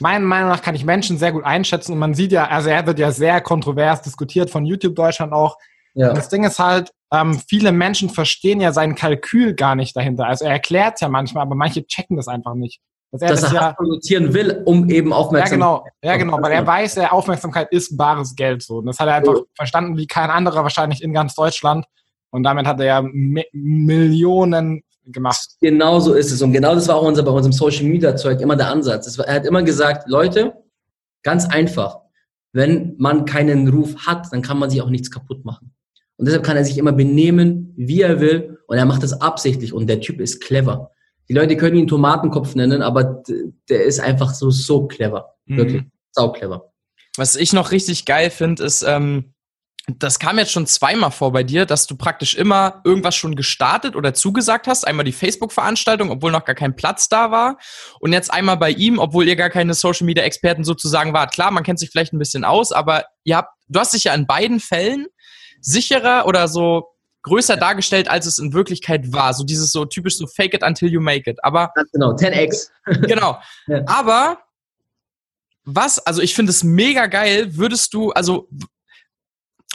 meiner Meinung nach kann ich Menschen sehr gut einschätzen und man sieht ja, also er wird ja sehr kontrovers diskutiert von YouTube Deutschland auch. Ja. Das Ding ist halt, ähm, viele Menschen verstehen ja sein Kalkül gar nicht dahinter. Also er erklärt es ja manchmal, aber manche checken das einfach nicht. Dass er das, das ja produzieren will, um eben Aufmerksamkeit. Ja, genau, ja, genau, weil er weiß, ja, Aufmerksamkeit ist bares Geld. So. Und das hat er einfach oh. verstanden, wie kein anderer wahrscheinlich in ganz Deutschland. Und damit hat er ja M- Millionen gemacht. Genau so ist es. Und genau das war auch unser, bei unserem Social Media Zeug immer der Ansatz. Es war, er hat immer gesagt, Leute, ganz einfach, wenn man keinen Ruf hat, dann kann man sich auch nichts kaputt machen. Und deshalb kann er sich immer benehmen, wie er will. Und er macht das absichtlich. Und der Typ ist clever. Die Leute können ihn Tomatenkopf nennen, aber der ist einfach so, so clever. Wirklich, mhm. sau clever. Was ich noch richtig geil finde, ist, ähm, das kam jetzt schon zweimal vor bei dir, dass du praktisch immer irgendwas schon gestartet oder zugesagt hast. Einmal die Facebook-Veranstaltung, obwohl noch gar kein Platz da war. Und jetzt einmal bei ihm, obwohl ihr gar keine Social-Media-Experten sozusagen wart. Klar, man kennt sich vielleicht ein bisschen aus, aber ihr habt, du hast dich ja in beiden Fällen sicherer oder so größer dargestellt, als es in Wirklichkeit war. So dieses so typisch so fake it until you make it. Aber ganz genau, ten x. Genau. Ja. Aber was, also ich finde es mega geil, würdest du, also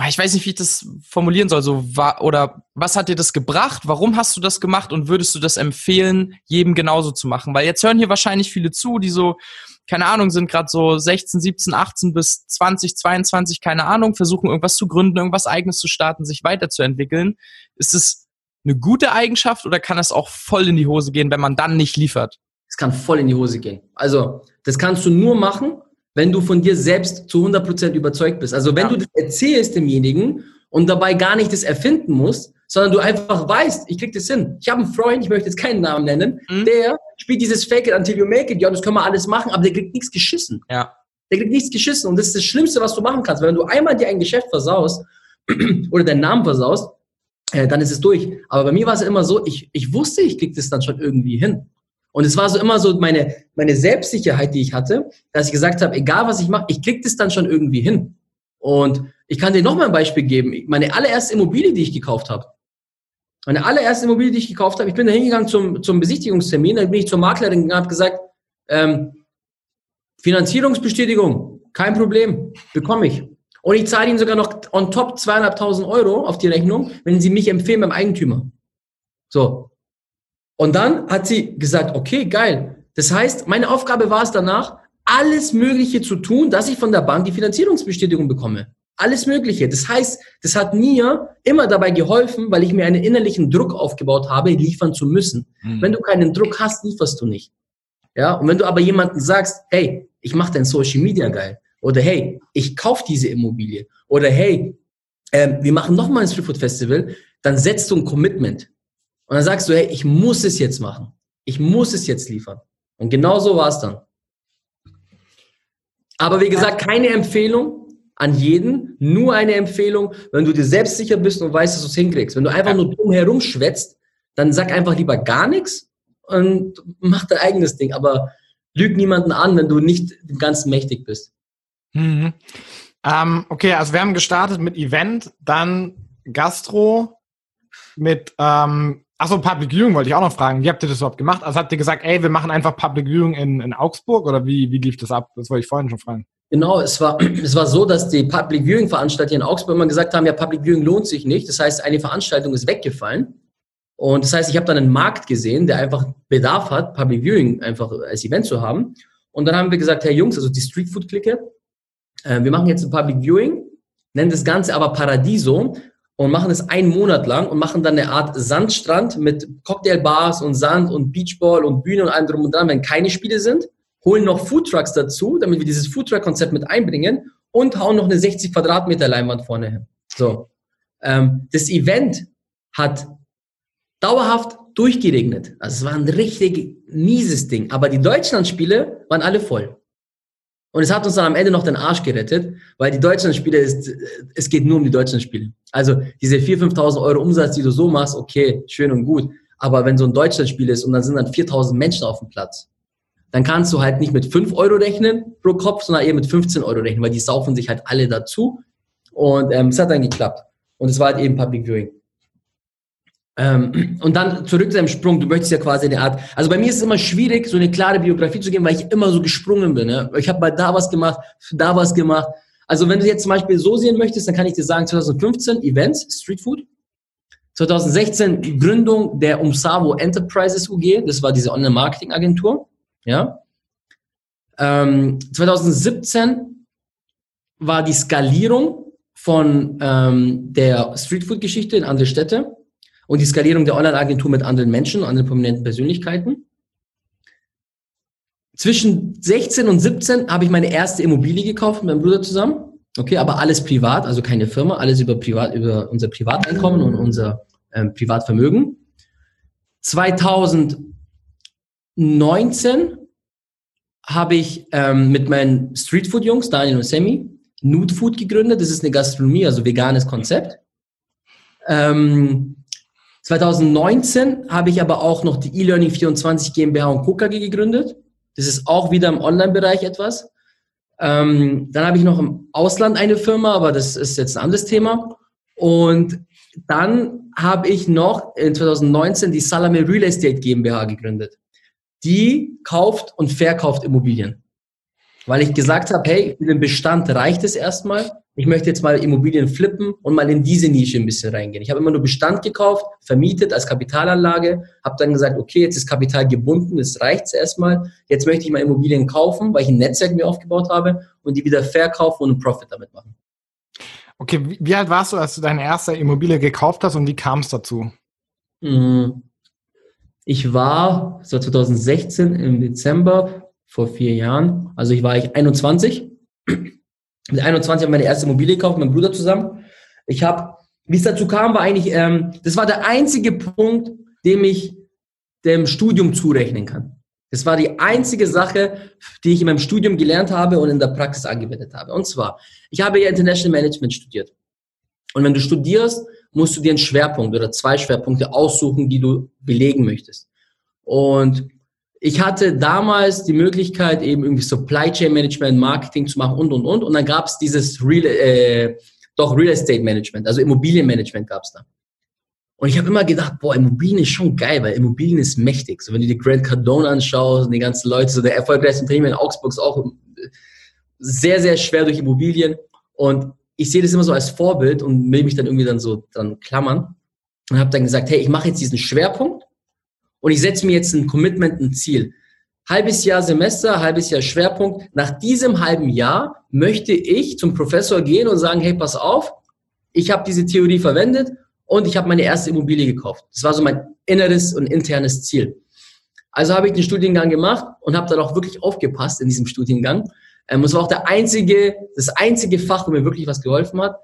ich weiß nicht, wie ich das formulieren soll, so war, oder was hat dir das gebracht? Warum hast du das gemacht und würdest du das empfehlen, jedem genauso zu machen? Weil jetzt hören hier wahrscheinlich viele zu, die so, keine Ahnung, sind gerade so sechzehn, siebzehn, achtzehn bis zwanzig, zweiundzwanzig, keine Ahnung, versuchen irgendwas zu gründen, irgendwas Eigenes zu starten, sich weiterzuentwickeln. Ist es eine gute Eigenschaft oder kann es auch voll in die Hose gehen, wenn man dann nicht liefert? Es kann voll in die Hose gehen. Also das kannst du nur machen, wenn du von dir selbst zu hundert Prozent überzeugt bist. Also wenn ja. du das erzählst demjenigen und dabei gar nicht das erfinden musst, sondern du einfach weißt, ich krieg das hin. Ich habe einen Freund, ich möchte jetzt keinen Namen nennen, mhm. der spielt dieses Fake it until you make it, ja, das können wir alles machen, aber der kriegt nichts geschissen. Ja. Der kriegt nichts geschissen und das ist das Schlimmste, was du machen kannst, weil wenn du einmal dir ein Geschäft versaust oder deinen Namen versaust, äh, dann ist es durch. Aber bei mir war es immer so, ich, ich wusste, ich krieg das dann schon irgendwie hin. Und es war so immer so meine, meine Selbstsicherheit, die ich hatte, dass ich gesagt habe, egal was ich mache, ich krieg das dann schon irgendwie hin. Und ich kann dir nochmal ein Beispiel geben. Meine allererste Immobilie, die ich gekauft habe. Meine allererste Immobilie, die ich gekauft habe, ich bin da hingegangen zum, zum Besichtigungstermin, dann bin ich zur Maklerin gegangen und habe gesagt, ähm, Finanzierungsbestätigung, kein Problem, bekomme ich. Und ich zahle Ihnen sogar noch on top zweihunderttausend Euro auf die Rechnung, wenn Sie mich empfehlen beim Eigentümer. So. Und dann hat sie gesagt, okay, geil. Das heißt, meine Aufgabe war es danach, alles Mögliche zu tun, dass ich von der Bank die Finanzierungsbestätigung bekomme. Alles Mögliche. Das heißt, das hat mir immer dabei geholfen, weil ich mir einen innerlichen Druck aufgebaut habe, liefern zu müssen. Mhm. Wenn du keinen Druck hast, lieferst du nicht. Ja? Und wenn du aber jemandem sagst, hey, ich mache dein Social Media geil. Oder hey, ich kaufe diese Immobilie. Oder hey, ähm, wir machen nochmal ein Street Food Festival. Dann setzt du ein Commitment. Und dann sagst du, hey, ich muss es jetzt machen. Ich muss es jetzt liefern. Und genau so war es dann. Aber wie gesagt, keine Empfehlung an jeden, nur eine Empfehlung, wenn du dir selbstsicher bist und weißt, dass du es hinkriegst. Wenn du einfach nur dumm herumschwätzt, dann sag einfach lieber gar nichts und mach dein eigenes Ding. Aber lüg niemanden an, wenn du nicht dem Ganzen mächtig bist. Mhm. Ähm, okay, also wir haben gestartet mit Event, dann Gastro mit... Ähm Achso, Public Viewing wollte ich auch noch fragen. Wie habt ihr das überhaupt gemacht? Also habt ihr gesagt, ey, wir machen einfach Public Viewing in, in Augsburg oder wie, wie lief das ab? Das wollte ich vorhin schon fragen. Genau, es war, es war so, dass die Public Viewing Veranstalter in Augsburg immer gesagt haben, ja, Public Viewing lohnt sich nicht. Das heißt, eine Veranstaltung ist weggefallen. Und das heißt, ich habe dann einen Markt gesehen, der einfach Bedarf hat, Public Viewing einfach als Event zu haben. Und dann haben wir gesagt, hey Jungs, also die Street Food Clique, äh, wir machen jetzt ein Public Viewing, nennen das Ganze aber Paradiso. Und machen es einen Monat lang und machen dann eine Art Sandstrand mit Cocktailbars und Sand und Beachball und Bühne und allem drum und dran, wenn keine Spiele sind. Holen noch Foodtrucks dazu, damit wir dieses Foodtruck-Konzept mit einbringen und hauen noch eine sechzig Quadratmeter Leinwand vorne hin. So. Ähm, das Event hat dauerhaft durchgeregnet. Also es war ein richtig mieses Ding. Aber die Deutschlandspiele waren alle voll. Und es hat uns dann am Ende noch den Arsch gerettet, weil die Deutschlandspiele, ist, es geht nur um die Deutschlandspiele. Also diese viertausend, fünftausend Euro Umsatz, die du so machst, okay, schön und gut. Aber wenn so ein Deutschlandspiel ist und dann sind dann viertausend Menschen auf dem Platz, dann kannst du halt nicht mit fünf Euro rechnen pro Kopf, sondern eher mit fünfzehn Euro rechnen, weil die saufen sich halt alle dazu. Und ähm, es hat dann geklappt. Und es war halt eben Public Viewing. Ähm, und dann zurück zu deinem Sprung. Du möchtest ja quasi eine Art, also bei mir ist es immer schwierig, so eine klare Biografie zu geben, weil ich immer so gesprungen bin. Ne? Ich habe mal da was gemacht, da was gemacht. Also wenn du jetzt zum Beispiel so sehen möchtest, dann kann ich dir sagen, zwanzig fünfzehn Events, Street Food. zwanzig sechzehn Gründung der Umsavo Enterprises U G, das war diese Online-Marketing-Agentur. Ja? Ähm, zwanzig siebzehn war die Skalierung von ähm, der Street Food-Geschichte in andere Städte. Und die Skalierung der Online-Agentur mit anderen Menschen, anderen prominenten Persönlichkeiten. Zwischen sechzehn und siebzehn habe ich meine erste Immobilie gekauft mit meinem Bruder zusammen. Okay, aber alles privat, also keine Firma, alles über, privat, über unser Privateinkommen und unser ähm, Privatvermögen. zwanzig neunzehn habe ich ähm, mit meinen Streetfood-Jungs, Daniel und Sammy, Nude Food gegründet. Das ist eine Gastronomie, also veganes Konzept. Ähm... zwanzig neunzehn habe ich aber auch noch die e-Learning vierundzwanzig GmbH und Co. K G gegründet. Das ist auch wieder im Online-Bereich etwas. Ähm, dann habe ich noch im Ausland eine Firma, aber das ist jetzt ein anderes Thema. Und dann habe ich noch in zwanzig neunzehn die Salameh Real Estate GmbH gegründet. Die kauft und verkauft Immobilien. Weil ich gesagt habe, hey, für den Bestand reicht es erstmal. Ich möchte jetzt mal Immobilien flippen und mal in diese Nische ein bisschen reingehen. Ich habe immer nur Bestand gekauft, vermietet als Kapitalanlage, habe dann gesagt, okay, jetzt ist Kapital gebunden, jetzt reicht es erstmal. Jetzt möchte ich mal Immobilien kaufen, weil ich ein Netzwerk mir aufgebaut habe und die wieder verkaufen und einen Profit damit machen. Okay, wie alt warst du, als du deine erste Immobilie gekauft hast und wie kam es dazu? Ich war, das war zwanzig sechzehn im Dezember, vor vier Jahren, also ich war ich einundzwanzig. Mit einundzwanzig habe ich meine erste Immobilie gekauft, mit meinem Bruder zusammen. Ich habe, wie es dazu kam, war eigentlich, ähm, das war der einzige Punkt, dem ich dem Studium zurechnen kann. Das war die einzige Sache, die ich in meinem Studium gelernt habe und in der Praxis angewendet habe. Und zwar, ich habe ja International Management studiert. Und wenn du studierst, musst du dir einen Schwerpunkt oder zwei Schwerpunkte aussuchen, die du belegen möchtest. Und ich hatte damals die Möglichkeit, eben irgendwie Supply Chain Management, Marketing zu machen und, und, und. Und dann gab es dieses Real, äh, doch Real Estate Management, also Immobilienmanagement gab es da. Und ich habe immer gedacht, boah, Immobilien ist schon geil, weil Immobilien ist mächtig. So, wenn du dir Grant Cardone anschaust und die ganzen Leute, so der erfolgreichste Unternehmer in Augsburg ist auch sehr, sehr schwer durch Immobilien. Und ich sehe das immer so als Vorbild und will mich dann irgendwie dann so dran klammern. Und habe dann gesagt, hey, ich mache jetzt diesen Schwerpunkt. Und ich setze mir jetzt ein Commitment, ein Ziel. Halbes Jahr Semester, halbes Jahr Schwerpunkt. Nach diesem halben Jahr möchte ich zum Professor gehen und sagen, hey, pass auf, ich habe diese Theorie verwendet und ich habe meine erste Immobilie gekauft. Das war so mein inneres und internes Ziel. Also habe ich den Studiengang gemacht und habe dann auch wirklich aufgepasst in diesem Studiengang. Es war auch der einzige, das einzige Fach, wo mir wirklich was geholfen hat.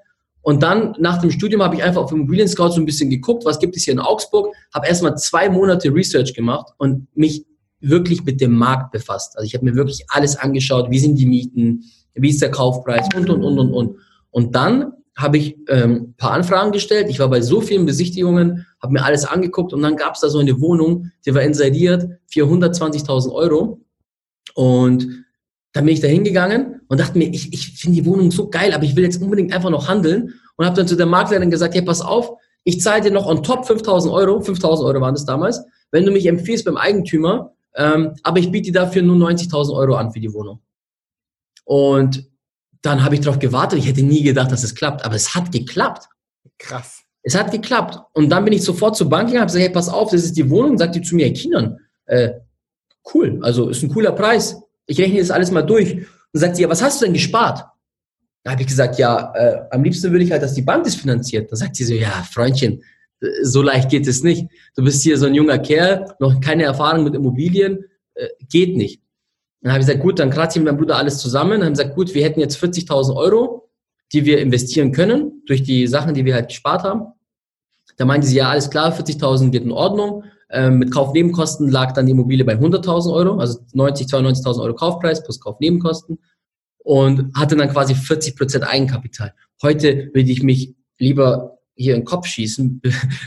Und dann, nach dem Studium, habe ich einfach auf Immobilien-Scout so ein bisschen geguckt, was gibt es hier in Augsburg, habe erstmal zwei Monate Research gemacht und mich wirklich mit dem Markt befasst. Also ich habe mir wirklich alles angeschaut, wie sind die Mieten, wie ist der Kaufpreis und, und, und, und, und. Und dann habe ich ähm, ein paar Anfragen gestellt, ich war bei so vielen Besichtigungen, habe mir alles angeguckt und dann gab es da so eine Wohnung, die war inseriert für hundertzwanzigtausend Euro und dann bin ich da hingegangen und dachte mir, ich, ich finde die Wohnung so geil, aber ich will jetzt unbedingt einfach noch handeln. Und habe dann zu der Maklerin gesagt, hey, pass auf, ich zahle dir noch on top fünftausend Euro. fünftausend Euro waren das damals. Wenn du mich empfiehlst beim Eigentümer, ähm, aber ich biete dir dafür nur neunzigtausend Euro an für die Wohnung. Und dann habe ich darauf gewartet. Ich hätte nie gedacht, dass es klappt. Aber es hat geklappt. Krass. Es hat geklappt. Und dann bin ich sofort zur Bank gegangen und habe gesagt, hey, pass auf, das ist die Wohnung. Sagt die zu mir, hey, Kinan, äh, cool, also ist ein cooler Preis. Ich rechne das alles mal durch. Und sagt sie, ja, was hast du denn gespart? Da habe ich gesagt, ja, äh, am liebsten würde ich halt, dass die Bank das finanziert. Dann sagt sie so, ja, Freundchen, so leicht geht es nicht. Du bist hier so ein junger Kerl, noch keine Erfahrung mit Immobilien, äh, geht nicht. Dann habe ich gesagt, gut, dann kratze ich mit meinem Bruder alles zusammen. Dann haben gesagt, gut, wir hätten jetzt vierzigtausend Euro, die wir investieren können, durch die Sachen, die wir halt gespart haben. Da meinte sie, ja, alles klar, vierzigtausend geht in Ordnung. Ähm, mit Kaufnebenkosten lag dann die Immobilie bei hunderttausend Euro, also neunzig, zweiundneunzigtausend Euro Kaufpreis plus Kaufnebenkosten und hatte dann quasi vierzig Prozent Eigenkapital. Heute würde ich mich lieber hier in den Kopf schießen,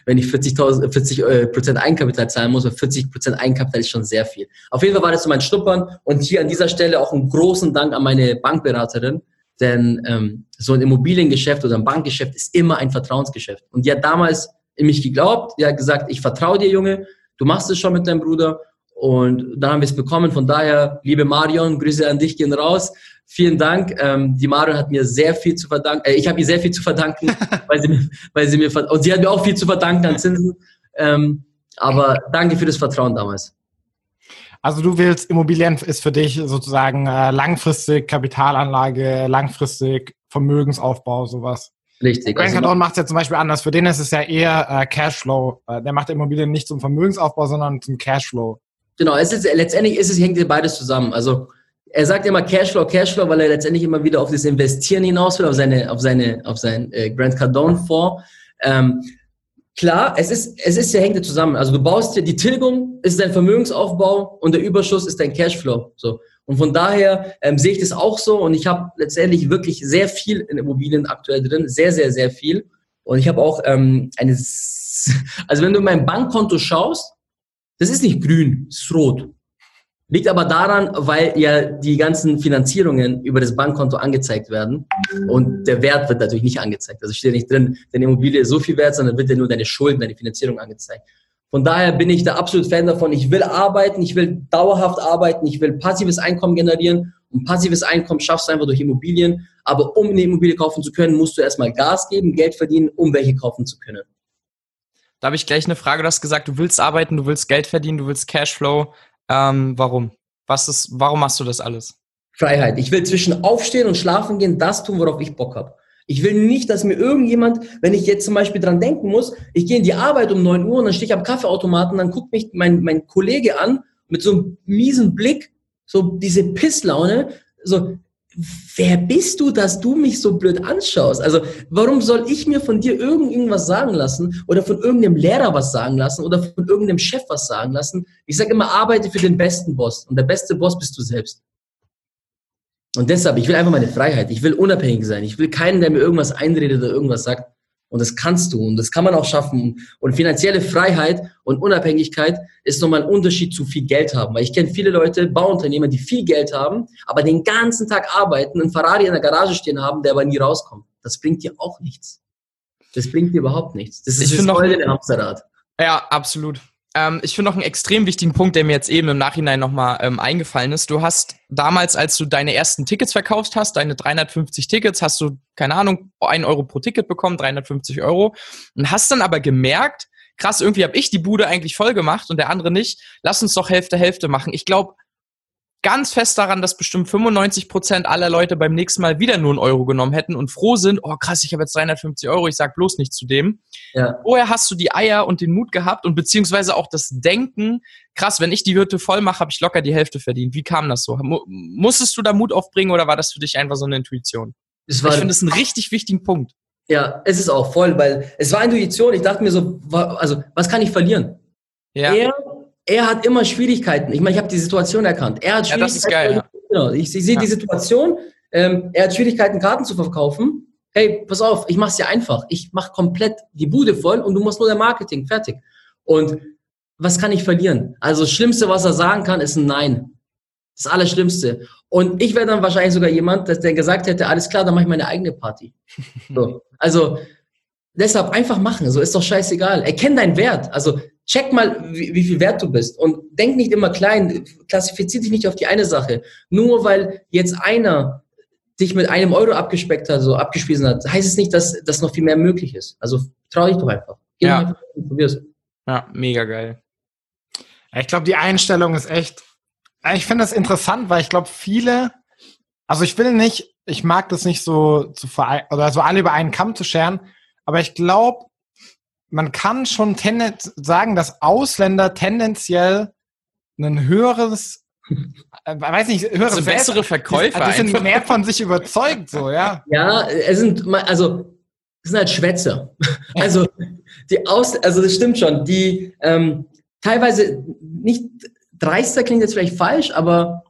wenn ich vierzig Prozent Eigenkapital zahlen muss, weil vierzig Prozent Eigenkapital ist schon sehr viel. Auf jeden Fall war das so mein Schnuppern und hier an dieser Stelle auch einen großen Dank an meine Bankberaterin, denn ähm, so ein Immobiliengeschäft oder ein Bankgeschäft ist immer ein Vertrauensgeschäft und die hat damals in mich geglaubt, die hat gesagt, ich vertraue dir, Junge, du machst es schon mit deinem Bruder und dann haben wir es bekommen, von daher, liebe Marion, Grüße an dich, gehen raus, vielen Dank, ähm, die Marion hat mir sehr viel zu verdanken, äh, ich habe ihr sehr viel zu verdanken, weil sie, weil sie mir, und sie hat mir auch viel zu verdanken an Zinsen, ähm, aber danke für das Vertrauen damals. Also du willst, Immobilien ist für dich sozusagen äh, langfristig Kapitalanlage, langfristig Vermögensaufbau, sowas. Richtig. Grant Cardone macht es ja zum Beispiel anders. Für den ist es ja eher äh, Cashflow. Äh, der macht Immobilien nicht zum Vermögensaufbau, sondern zum Cashflow. Genau, es ist, letztendlich ist es, hängt beides zusammen. Also er sagt immer Cashflow, Cashflow, weil er letztendlich immer wieder auf das Investieren hinaus will, auf seine, auf seine, auf seinen äh, Grant Cardone-Fonds. Ähm, klar, es ist, es ist, ja, hängt zusammen. Also du baust dir, die Tilgung ist dein Vermögensaufbau und der Überschuss ist dein Cashflow. So. Und von daher ähm, sehe ich das auch so und ich habe letztendlich wirklich sehr viel in Immobilien aktuell drin, sehr, sehr, sehr viel. Und ich habe auch ähm, eine, also wenn du in mein Bankkonto schaust, das ist nicht grün, das ist rot. Liegt aber daran, weil ja die ganzen Finanzierungen über das Bankkonto angezeigt werden und der Wert wird natürlich nicht angezeigt. Also steht nicht drin, deine Immobilie ist so viel wert, sondern wird ja nur deine Schulden, deine Finanzierung angezeigt. Von daher bin ich da absolut Fan davon. Ich will arbeiten, ich will dauerhaft arbeiten, ich will passives Einkommen generieren. Und passives Einkommen schaffst du einfach durch Immobilien. Aber um eine Immobilie kaufen zu können, musst du erstmal Gas geben, Geld verdienen, um welche kaufen zu können. Da habe ich gleich eine Frage. Du hast gesagt, du willst arbeiten, du willst Geld verdienen, du willst Cashflow. Ähm, warum? Was ist, warum machst du das alles? Freiheit. Ich will zwischen Aufstehen und Schlafen gehen, das tun, worauf ich Bock habe. Ich will nicht, dass mir irgendjemand, wenn ich jetzt zum Beispiel dran denken muss, ich gehe in die Arbeit um neun Uhr und dann stehe ich am Kaffeeautomaten, dann guckt mich mein, mein Kollege an mit so einem miesen Blick, so diese Pisslaune, so, wer bist du, dass du mich so blöd anschaust? Also, warum soll ich mir von dir irgend, irgendwas sagen lassen oder von irgendeinem Lehrer was sagen lassen oder von irgendeinem Chef was sagen lassen? Ich sage immer, arbeite für den besten Boss und der beste Boss bist du selbst. Und deshalb, ich will einfach meine Freiheit. Ich will unabhängig sein. Ich will keinen, der mir irgendwas einredet oder irgendwas sagt. Und das kannst du und das kann man auch schaffen. Und finanzielle Freiheit und Unabhängigkeit ist nochmal ein Unterschied zu viel Geld haben. Weil ich kenne viele Leute, Bauunternehmer, die viel Geld haben, aber den ganzen Tag arbeiten, einen Ferrari in der Garage stehen haben, der aber nie rauskommt. Das bringt dir auch nichts. Das bringt dir überhaupt nichts. Das ist das Goldene Hamsterrad. Ja, absolut. Ähm, ich finde noch einen extrem wichtigen Punkt, der mir jetzt eben im Nachhinein nochmal ähm, eingefallen ist. Du hast damals, als du deine ersten Tickets verkauft hast, deine dreihundertfünfzig Tickets, hast du, keine Ahnung, ein Euro pro Ticket bekommen, dreihundertfünfzig Euro. Und hast dann aber gemerkt, krass, irgendwie habe ich die Bude eigentlich voll gemacht und der andere nicht. Lass uns doch Hälfte, Hälfte machen. Ich glaube ganz fest daran, dass bestimmt fünfundneunzig Prozent aller Leute beim nächsten Mal wieder nur einen Euro genommen hätten und froh sind, oh krass, ich habe jetzt dreihundertfünfzig Euro, ich sag bloß nichts zu dem. Ja. Woher hast du die Eier und den Mut gehabt und beziehungsweise auch das Denken, krass, wenn ich die Hürde voll mache, habe ich locker die Hälfte verdient. Wie kam das so? Mu- musstest du da Mut aufbringen oder war das für dich einfach so eine Intuition? Es war ich finde das einen richtig wichtigen Punkt. Ja, es ist auch voll, weil es war Intuition. Ich dachte mir so, also was kann ich verlieren? Ja. Er Er hat immer Schwierigkeiten. Ich meine, ich habe die Situation erkannt. Er hat Schwierigkeiten. Ja, das ist geil, ja. Genau. Ich, ich sehe ja. die Situation. Ähm, er hat Schwierigkeiten, Karten zu verkaufen. Hey, pass auf, ich mache es dir einfach. Ich mache komplett die Bude voll und du musst nur dein Marketing. Fertig. Und was kann ich verlieren? Also das Schlimmste, was er sagen kann, ist ein Nein. Das Allerschlimmste. Und ich wäre dann wahrscheinlich sogar jemand, dass der gesagt hätte, alles klar, dann mache ich meine eigene Party. So. Also deshalb einfach machen. So ist doch scheißegal. Erkenn deinen Wert. Also check mal, wie, wie viel wert du bist und denk nicht immer klein, klassifizier dich nicht auf die eine Sache. Nur weil jetzt einer dich mit einem Euro abgespeckt hat, so abgespiesen hat, heißt es nicht, dass das noch viel mehr möglich ist. Also trau dich doch einfach. Geh ja. einfach und probier's. Ja, mega geil. Ich glaube, die Einstellung ist echt, ich finde das interessant, weil ich glaube, viele, also ich will nicht, ich mag das nicht so, zu verein, oder so alle über einen Kamm zu scheren, aber ich glaube, man kann schon tendenz- sagen, dass Ausländer tendenziell ein höheres, äh, weiß nicht, höheres also bessere Verkäufer, ein bisschen mehr von sich überzeugt, so, ja. Ja, es sind, also, es sind halt Schwätzer. Also, die Aus, also, das stimmt schon, die, ähm, teilweise nicht dreister klingt jetzt vielleicht falsch, aber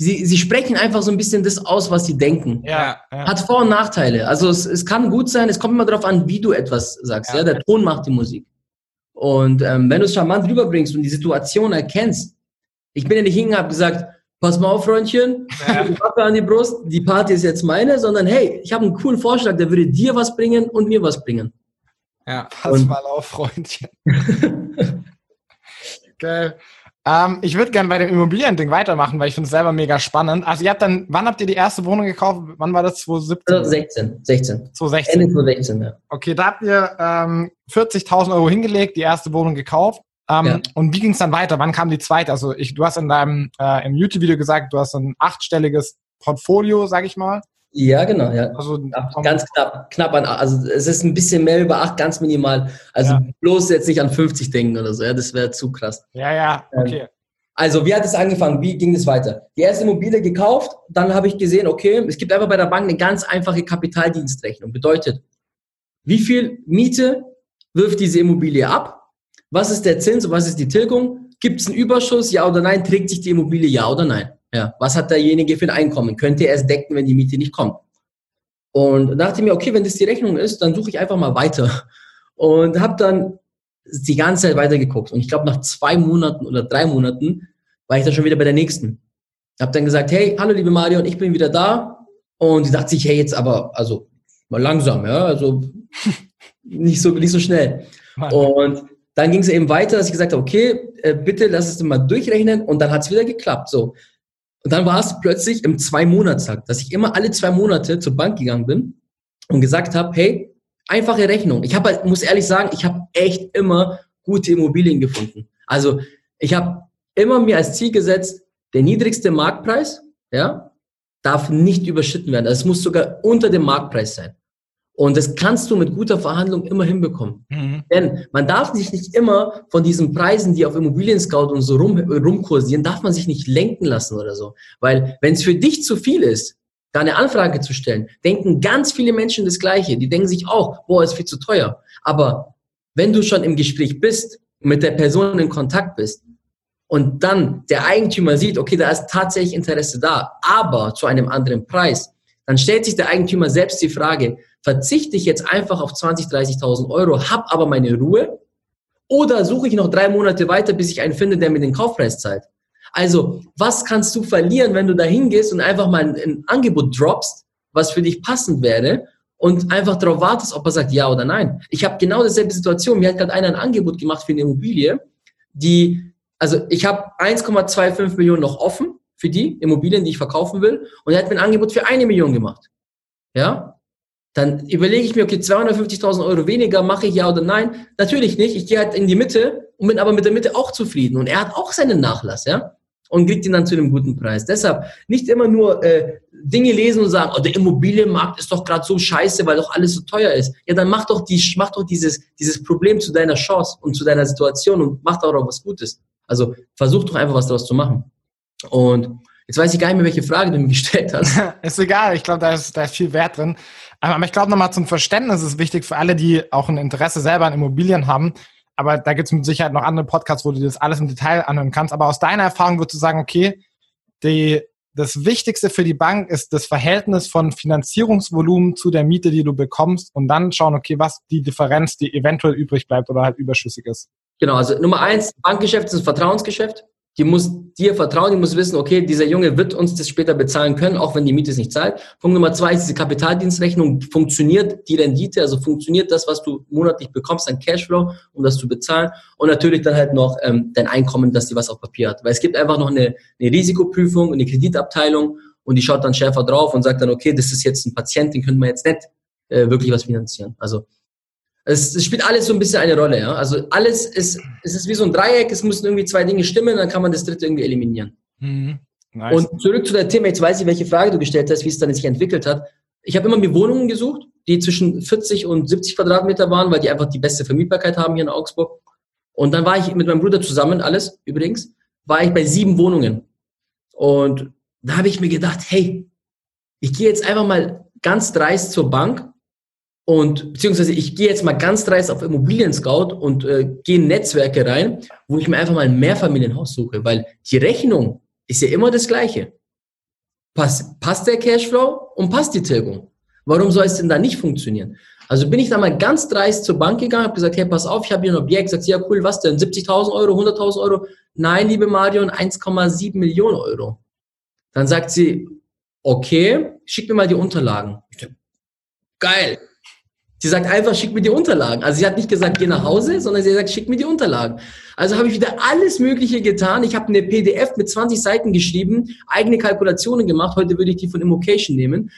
Sie, sie sprechen einfach so ein bisschen das aus, was sie denken. Ja, ja. Hat Vor- und Nachteile. Also es, es kann gut sein, es kommt immer darauf an, wie du etwas sagst. Ja. Ja? Der Ton macht die Musik. Und ähm, wenn du es charmant rüberbringst und die Situation erkennst, ich bin ja nicht hingegangen und habe gesagt, pass mal auf, Freundchen, ja. die Pappe an die Brust, die Party ist jetzt meine, sondern hey, ich habe einen coolen Vorschlag, der würde dir was bringen und mir was bringen. Ja, pass und, mal auf, Freundchen. Geil. Ähm, ich würde gerne bei dem Immobilien-Ding weitermachen, weil ich finde es selber mega spannend. Also ihr habt dann, wann habt ihr die erste Wohnung gekauft? Wann war das? zwanzig siebzehn? sechzehn. zwanzig sechzehn. Ende zwanzig sechzehn, ja. Okay, da habt ihr ähm, vierzigtausend Euro hingelegt, die erste Wohnung gekauft. Ähm, ja. Und wie ging es dann weiter? Wann kam die zweite? Also ich, du hast in deinem äh, im YouTube-Video gesagt, du hast ein achtstelliges Portfolio, sag ich mal. Ja, genau, ja. Also Ach, ganz knapp, knapp an, also es ist ein bisschen mehr über acht, ganz minimal. Also ja. bloß jetzt nicht an fünfzig denken oder so, ja, das wäre zu krass. Ja, ja, okay. Ähm, also wie hat es angefangen, wie ging es weiter? Die erste Immobilie gekauft, dann habe ich gesehen, okay, es gibt einfach bei der Bank eine ganz einfache Kapitaldienstrechnung. Bedeutet, wie viel Miete wirft diese Immobilie ab? Was ist der Zins und was ist die Tilgung? Gibt es einen Überschuss, ja oder nein? Trägt sich die Immobilie, ja oder nein? Ja, was hat derjenige für ein Einkommen? Könnte er es decken, wenn die Miete nicht kommt? Und dachte mir, okay, wenn das die Rechnung ist, dann suche ich einfach mal weiter. Und habe dann die ganze Zeit weitergeguckt. Und ich glaube, nach zwei Monaten oder drei Monaten war ich dann schon wieder bei der nächsten. Hab dann gesagt, hey, hallo liebe Marion, ich bin wieder da. Und sie sagt sich, hey, jetzt aber, also mal langsam, ja, also nicht so, nicht so schnell. Mann. Und dann ging es eben weiter, dass ich gesagt habe, okay, bitte lass es mal durchrechnen. Und dann hat es wieder geklappt, so. Und dann war es plötzlich im Zwei-Monats-Takt, dass ich immer alle zwei Monate zur Bank gegangen bin und gesagt habe, hey, einfache Rechnung. Ich habe, halt, muss ehrlich sagen, ich habe echt immer gute Immobilien gefunden. Also ich habe immer mir als Ziel gesetzt, der niedrigste Marktpreis, ja, darf nicht überschritten werden. Also es muss sogar unter dem Marktpreis sein. Und das kannst du mit guter Verhandlung immer hinbekommen. Mhm. Denn man darf sich nicht immer von diesen Preisen, die auf Immobilien-Scout und so rum, rumkursieren, darf man sich nicht lenken lassen oder so. Weil wenn es für dich zu viel ist, da eine Anfrage zu stellen, denken ganz viele Menschen das Gleiche. Die denken sich auch, boah, ist viel zu teuer. Aber wenn du schon im Gespräch bist, mit der Person in Kontakt bist und dann der Eigentümer sieht, okay, da ist tatsächlich Interesse da, aber zu einem anderen Preis, dann stellt sich der Eigentümer selbst die Frage, verzichte ich jetzt einfach auf zwanzigtausend, dreißigtausend Euro, habe aber meine Ruhe oder suche ich noch drei Monate weiter, bis ich einen finde, der mir den Kaufpreis zahlt? Also, was kannst du verlieren, wenn du da hingehst und einfach mal ein, ein Angebot droppst, was für dich passend wäre und einfach darauf wartest, ob er sagt ja oder nein? Ich habe genau dieselbe Situation. Mir hat gerade einer ein Angebot gemacht für eine Immobilie, die, also ich habe eins Komma fünfundzwanzig Millionen noch offen für die Immobilien, die ich verkaufen will, und er hat mir ein Angebot für eine Million gemacht. Ja? Dann überlege ich mir, okay, zweihundertfünfzigtausend Euro weniger, mache ich ja oder nein? Natürlich nicht. Ich gehe halt in die Mitte und bin aber mit der Mitte auch zufrieden. Und er hat auch seinen Nachlass, ja? Und kriegt ihn dann zu einem guten Preis. Deshalb nicht immer nur äh, Dinge lesen und sagen, oh, der Immobilienmarkt ist doch gerade so scheiße, weil doch alles so teuer ist. Ja, dann mach doch, die, mach doch dieses, dieses Problem zu deiner Chance und zu deiner Situation und mach darauf was Gutes. Also versuch doch einfach, was daraus zu machen. Und jetzt weiß ich gar nicht mehr, welche Frage du mir gestellt hast. Ist egal, ich glaube, da ist, da ist viel Wert drin. Aber ich glaube, nochmal zum Verständnis ist wichtig für alle, die auch ein Interesse selber an Immobilien haben. Aber da gibt es mit Sicherheit noch andere Podcasts, wo du dir das alles im Detail anhören kannst. Aber aus deiner Erfahrung würdest du sagen, okay, die, das Wichtigste für die Bank ist das Verhältnis von Finanzierungsvolumen zu der Miete, die du bekommst, und dann schauen, okay, was die Differenz, die eventuell übrig bleibt oder halt überschüssig ist. Genau, also Nummer eins, Bankgeschäft ist ein Vertrauensgeschäft. Die muss dir vertrauen, die muss wissen, okay, dieser Junge wird uns das später bezahlen können, auch wenn die Miete es nicht zahlt. Punkt Nummer zwei ist diese Kapitaldienstrechnung. Funktioniert die Rendite, also funktioniert das, was du monatlich bekommst an Cashflow, um das zu bezahlen? Und natürlich dann halt noch ähm, dein Einkommen, dass die was auf Papier hat. Weil es gibt einfach noch eine, eine Risikoprüfung, eine Kreditabteilung, und die schaut dann schärfer drauf und sagt dann, okay, das ist jetzt ein Patient, den können wir jetzt nicht äh, wirklich was finanzieren. Also Es, es spielt alles so ein bisschen eine Rolle, ja. Also alles ist, es ist wie so ein Dreieck, es müssen irgendwie zwei Dinge stimmen, dann kann man das dritte irgendwie eliminieren. Mhm. Nice. Und zurück zu der Thema, jetzt weiß ich, welche Frage du gestellt hast, wie es dann sich entwickelt hat. Ich habe immer mir Wohnungen gesucht, die zwischen vierzig und siebzig Quadratmeter waren, weil die einfach die beste Vermietbarkeit haben hier in Augsburg. Und dann war ich mit meinem Bruder zusammen, alles übrigens, war ich bei sieben Wohnungen. Und da habe ich mir gedacht, hey, ich gehe jetzt einfach mal ganz dreist zur Bank. Und beziehungsweise ich gehe jetzt mal ganz dreist auf Immobilien-Scout und äh, gehe in Netzwerke rein, wo ich mir einfach mal ein Mehrfamilienhaus suche, weil die Rechnung ist ja immer das Gleiche. Pass, passt der Cashflow und passt die Tilgung? Warum soll es denn da nicht funktionieren? Also bin ich da mal ganz dreist zur Bank gegangen, habe gesagt, hey, pass auf, ich habe hier ein Objekt. Sagt sie, ja cool, was denn, siebzigtausend Euro, hunderttausend Euro? Nein, liebe Marion, eins Komma sieben Millionen Euro. Dann sagt sie, okay, schick mir mal die Unterlagen. Ich denke, geil. Sie sagt einfach, schick mir die Unterlagen. Also sie hat nicht gesagt, geh nach Hause, sondern sie sagt, schick mir die Unterlagen. Also habe ich wieder alles Mögliche getan. Ich habe eine P D F mit zwanzig Seiten geschrieben, eigene Kalkulationen gemacht. Heute würde ich die von Immocation nehmen.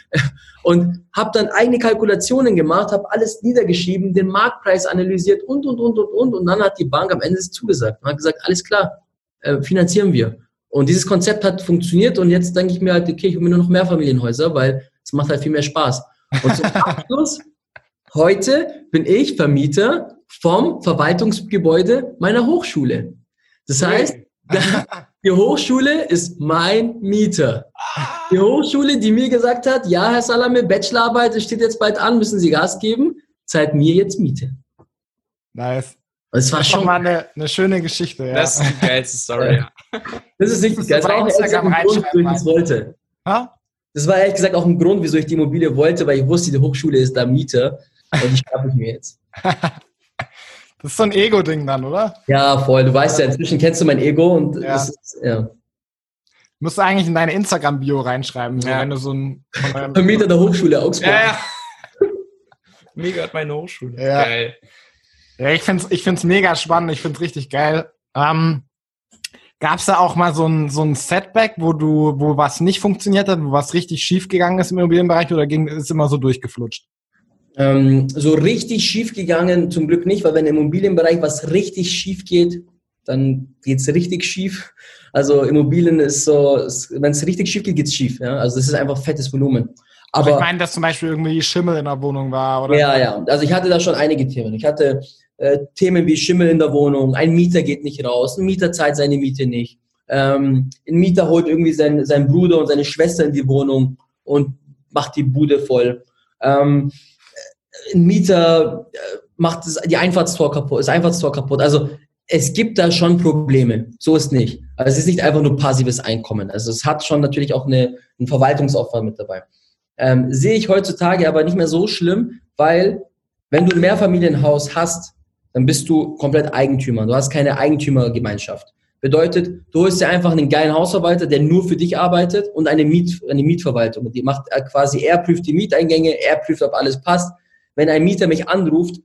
Und habe dann eigene Kalkulationen gemacht, habe alles niedergeschrieben, den Marktpreis analysiert und, und, und, und, und. Und dann hat die Bank am Ende es zugesagt und hat gesagt, alles klar, äh, finanzieren wir. Und dieses Konzept hat funktioniert. Und jetzt denke ich mir halt, okay, ich will mir nur noch mehr Familienhäuser, weil es macht halt viel mehr Spaß. Und zum Abschluss... Heute bin ich Vermieter vom Verwaltungsgebäude meiner Hochschule. Das heißt, die Hochschule ist mein Mieter. Die Hochschule, die mir gesagt hat, ja, Herr Salameh, Bachelorarbeit, es steht jetzt bald an, müssen Sie Gas geben, zahlt mir jetzt Miete. Nice. Das war schon mal eine, eine schöne Geschichte. Ja. Das ist die geilste Story. Ja. Das ist richtig geil. Das war auch Instagram ein Grund, durch das wollte. Ha? Das war ehrlich gesagt auch ein Grund, wieso ich die Immobilie wollte, weil ich wusste, die Hochschule ist da Mieter. Und ich schaffe ich mir jetzt. Das ist so ein Ego-Ding dann, oder? Ja, voll. Du weißt ja, inzwischen kennst du mein Ego. Und ja. Ist, ja. Musst du eigentlich in deine Instagram-Bio reinschreiben, ja. wenn du so ein... Vermieter der Hochschule Augsburg. Ja, ja. Mega hat meine Hochschule. Ja. Geil. Ja, ich finde es ich find's mega spannend. Ich finde es richtig geil. Ähm, Gab es da auch mal so ein, so ein Setback, wo du, wo was nicht funktioniert hat, wo was richtig schief gegangen ist im Immobilienbereich, oder ging, ist immer so durchgeflutscht? Ähm, so richtig schief gegangen zum Glück nicht, weil wenn im Immobilienbereich was richtig schief geht, dann geht es richtig schief. Also Immobilien ist so, wenn es richtig schief geht, geht es schief. Ja? Also das ist einfach fettes Volumen. Aber, aber ich meine, dass zum Beispiel irgendwie Schimmel in der Wohnung war, oder? Ja, ja. Also ich hatte da schon einige Themen. Ich hatte äh, Themen wie Schimmel in der Wohnung, ein Mieter geht nicht raus, ein Mieter zahlt seine Miete nicht, ähm, ein Mieter holt irgendwie sein, seinen Bruder und seine Schwester in die Wohnung und macht die Bude voll. Ähm, ein Mieter macht das, die Einfahrtstor kaputt, das Einfahrtstor kaputt. Also es gibt da schon Probleme, so ist nicht. Aber es ist nicht einfach nur passives Einkommen. Also es hat schon natürlich auch eine, einen Verwaltungsaufwand mit dabei. Ähm, sehe ich heutzutage aber nicht mehr so schlimm, weil wenn du ein Mehrfamilienhaus hast, dann bist du komplett Eigentümer. Du hast keine Eigentümergemeinschaft. Bedeutet, du holst dir einfach einen geilen Hausverwalter, der nur für dich arbeitet, und eine, Miet, eine Mietverwaltung. Und die macht quasi, er prüft die Mieteingänge, er prüft, ob alles passt. Wenn ein Mieter mich anruft,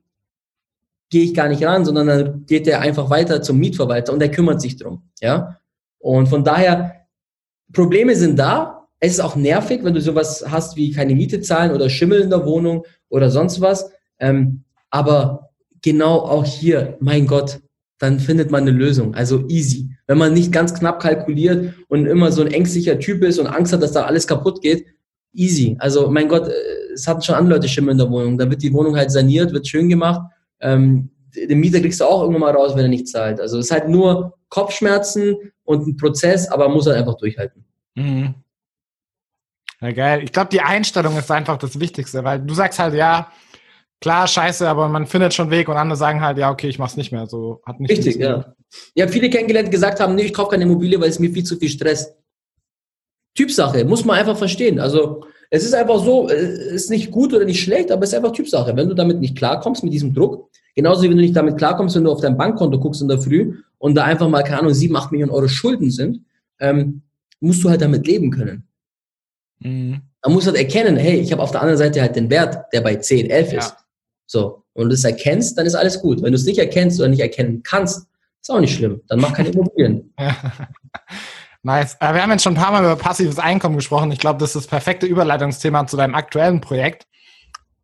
gehe ich gar nicht ran, sondern dann geht der einfach weiter zum Mietverwalter und der kümmert sich drum. Ja? Und von daher, Probleme sind da. Es ist auch nervig, wenn du sowas hast wie keine Miete zahlen oder Schimmel in der Wohnung oder sonst was. Ähm, aber genau auch hier, mein Gott, dann findet man eine Lösung. Also easy. Wenn man nicht ganz knapp kalkuliert und immer so ein ängstlicher Typ ist und Angst hat, dass da alles kaputt geht, easy. Also mein Gott, es hatten schon andere Leute Schimmel in der Wohnung. Da wird die Wohnung halt saniert, wird schön gemacht. Ähm, den Mieter kriegst du auch irgendwann mal raus, wenn er nicht zahlt. Also es ist halt nur Kopfschmerzen und ein Prozess, aber man muss halt einfach durchhalten. Mhm. Ja, geil. Ich glaube, die Einstellung ist einfach das Wichtigste, weil du sagst halt, ja, klar, scheiße, aber man findet schon einen Weg, und andere sagen halt, ja, okay, ich mach's nicht mehr. So, hat nicht richtig, ja. Ich habe viele kennengelernt, die gesagt haben, nee, ich kaufe keine Immobilie, weil es mir viel zu viel Stress. Typsache, muss man einfach verstehen. Also es ist einfach so, es ist nicht gut oder nicht schlecht, aber es ist einfach Typsache. Wenn du damit nicht klarkommst, mit diesem Druck, genauso wie wenn du nicht damit klarkommst, wenn du auf dein Bankkonto guckst in der Früh und da einfach mal, keine Ahnung, sieben, acht Millionen Euro Schulden sind, ähm, musst du halt damit leben können. Mhm. Man muss halt erkennen, hey, ich habe auf der anderen Seite halt den Wert, der bei zehn, elf ja. ist. So, und wenn du das erkennst, dann ist alles gut. Wenn du es nicht erkennst oder nicht erkennen kannst, ist auch nicht schlimm. Dann mach keine Immobilien. Nice. Wir haben jetzt schon ein paar Mal über passives Einkommen gesprochen. Ich glaube, das ist das perfekte Überleitungsthema zu deinem aktuellen Projekt.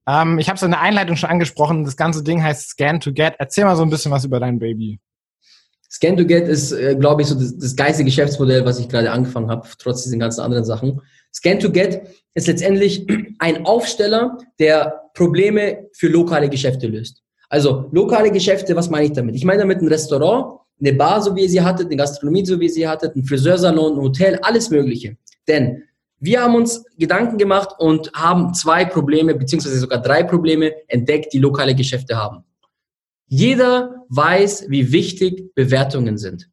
Ähm, ich habe es in der Einleitung schon angesprochen. Das ganze Ding heißt Scan to Get. Erzähl mal so ein bisschen was über dein Baby. Scan to Get ist, äh, glaube ich, so das, das geilste Geschäftsmodell, was ich gerade angefangen habe, trotz diesen ganzen anderen Sachen. Scan to Get ist letztendlich ein Aufsteller, der Probleme für lokale Geschäfte löst. Also lokale Geschäfte, was meine ich damit? Ich meine damit ein Restaurant, eine Bar, so wie ihr sie hattet, eine Gastronomie, so wie ihr sie hattet, ein Friseursalon, ein Hotel, alles Mögliche. Denn wir haben uns Gedanken gemacht und haben zwei Probleme, beziehungsweise sogar drei Probleme entdeckt, die lokale Geschäfte haben. Jeder weiß, wie wichtig Bewertungen sind.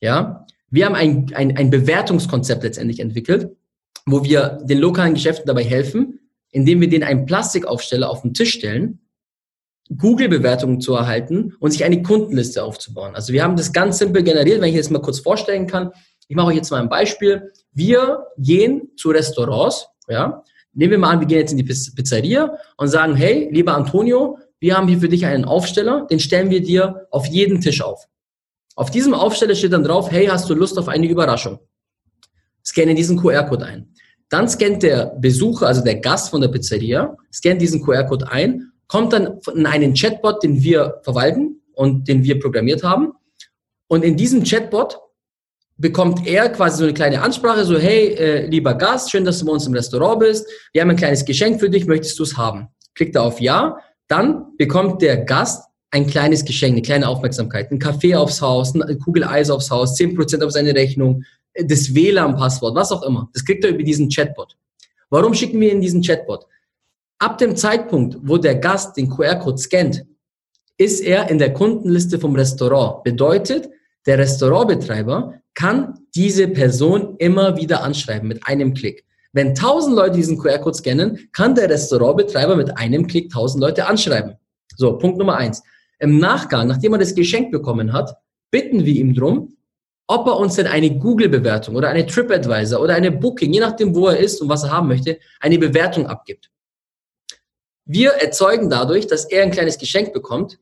Ja? Wir haben ein, ein, ein Bewertungskonzept letztendlich entwickelt, wo wir den lokalen Geschäften dabei helfen, indem wir denen einen Plastikaufsteller auf den Tisch stellen, Google-Bewertungen zu erhalten und sich eine Kundenliste aufzubauen. Also wir haben das ganz simpel generiert, wenn ich jetzt mal kurz vorstellen kann. Ich mache euch jetzt mal ein Beispiel. Wir gehen zu Restaurants, ja. Nehmen wir mal an, wir gehen jetzt in die Pizzeria und sagen, hey, lieber Antonio, wir haben hier für dich einen Aufsteller, den stellen wir dir auf jeden Tisch auf. Auf diesem Aufsteller steht dann drauf, hey, hast du Lust auf eine Überraschung? Scanne diesen Q R-Code ein. Dann scannt der Besucher, also der Gast von der Pizzeria, scannt diesen Q R-Code ein, kommt dann in einen Chatbot, den wir verwalten und den wir programmiert haben. Und in diesem Chatbot bekommt er quasi so eine kleine Ansprache, so, hey, äh, lieber Gast, schön, dass du bei uns im Restaurant bist. Wir haben ein kleines Geschenk für dich, möchtest du es haben? Klickt er auf Ja, dann bekommt der Gast ein kleines Geschenk, eine kleine Aufmerksamkeit, ein Kaffee aufs Haus, eine Kugel Eis aufs Haus, zehn Prozent auf seine Rechnung, das W L A N-Passwort, was auch immer. Das kriegt er über diesen Chatbot. Warum schicken wir ihn in diesen Chatbot? Ab dem Zeitpunkt, wo der Gast den Q R-Code scannt, ist er in der Kundenliste vom Restaurant. Bedeutet, der Restaurantbetreiber kann diese Person immer wieder anschreiben mit einem Klick. Wenn tausend Leute diesen Q R-Code scannen, kann der Restaurantbetreiber mit einem Klick tausend Leute anschreiben. So, Punkt Nummer eins. Im Nachgang, nachdem er das Geschenk bekommen hat, bitten wir ihm drum, ob er uns denn eine Google-Bewertung oder eine TripAdvisor oder eine Booking, je nachdem, wo er ist und was er haben möchte, eine Bewertung abgibt. Wir erzeugen dadurch, dass er ein kleines Geschenk bekommt,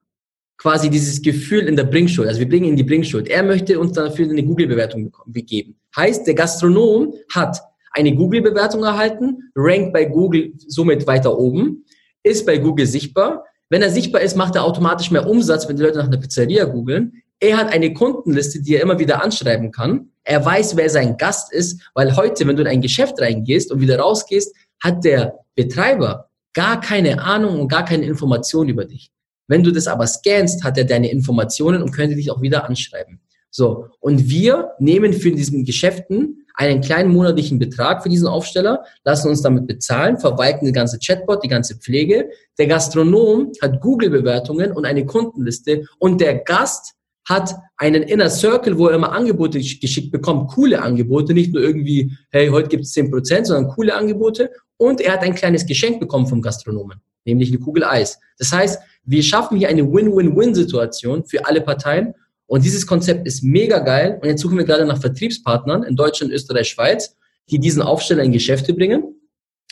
quasi dieses Gefühl in der Bringschuld. Also wir bringen ihn in die Bringschuld. Er möchte uns dafür eine Google-Bewertung geben. Heißt, der Gastronom hat eine Google-Bewertung erhalten, rankt bei Google somit weiter oben, ist bei Google sichtbar. Wenn er sichtbar ist, macht er automatisch mehr Umsatz, wenn die Leute nach einer Pizzeria googeln. Er hat eine Kundenliste, die er immer wieder anschreiben kann. Er weiß, wer sein Gast ist, weil heute, wenn du in ein Geschäft reingehst und wieder rausgehst, hat der Betreiber gar keine Ahnung und gar keine Information über dich. Wenn du das aber scannst, hat er deine Informationen und könnte dich auch wieder anschreiben. So, und wir nehmen für diesen Geschäften einen kleinen monatlichen Betrag für diesen Aufsteller, lassen uns damit bezahlen, verwalten den ganzen Chatbot, die ganze Pflege. Der Gastronom hat Google-Bewertungen und eine Kundenliste und der Gast hat einen Inner Circle, wo er immer Angebote geschickt bekommt, coole Angebote, nicht nur irgendwie, hey, heute gibt es zehn Prozent, sondern coole Angebote. Und er hat ein kleines Geschenk bekommen vom Gastronomen, nämlich eine Kugel Eis. Das heißt, wir schaffen hier eine Win-Win-Win-Situation für alle Parteien. Und dieses Konzept ist mega geil. Und jetzt suchen wir gerade nach Vertriebspartnern in Deutschland, Österreich, Schweiz, die diesen Aufsteller in Geschäfte bringen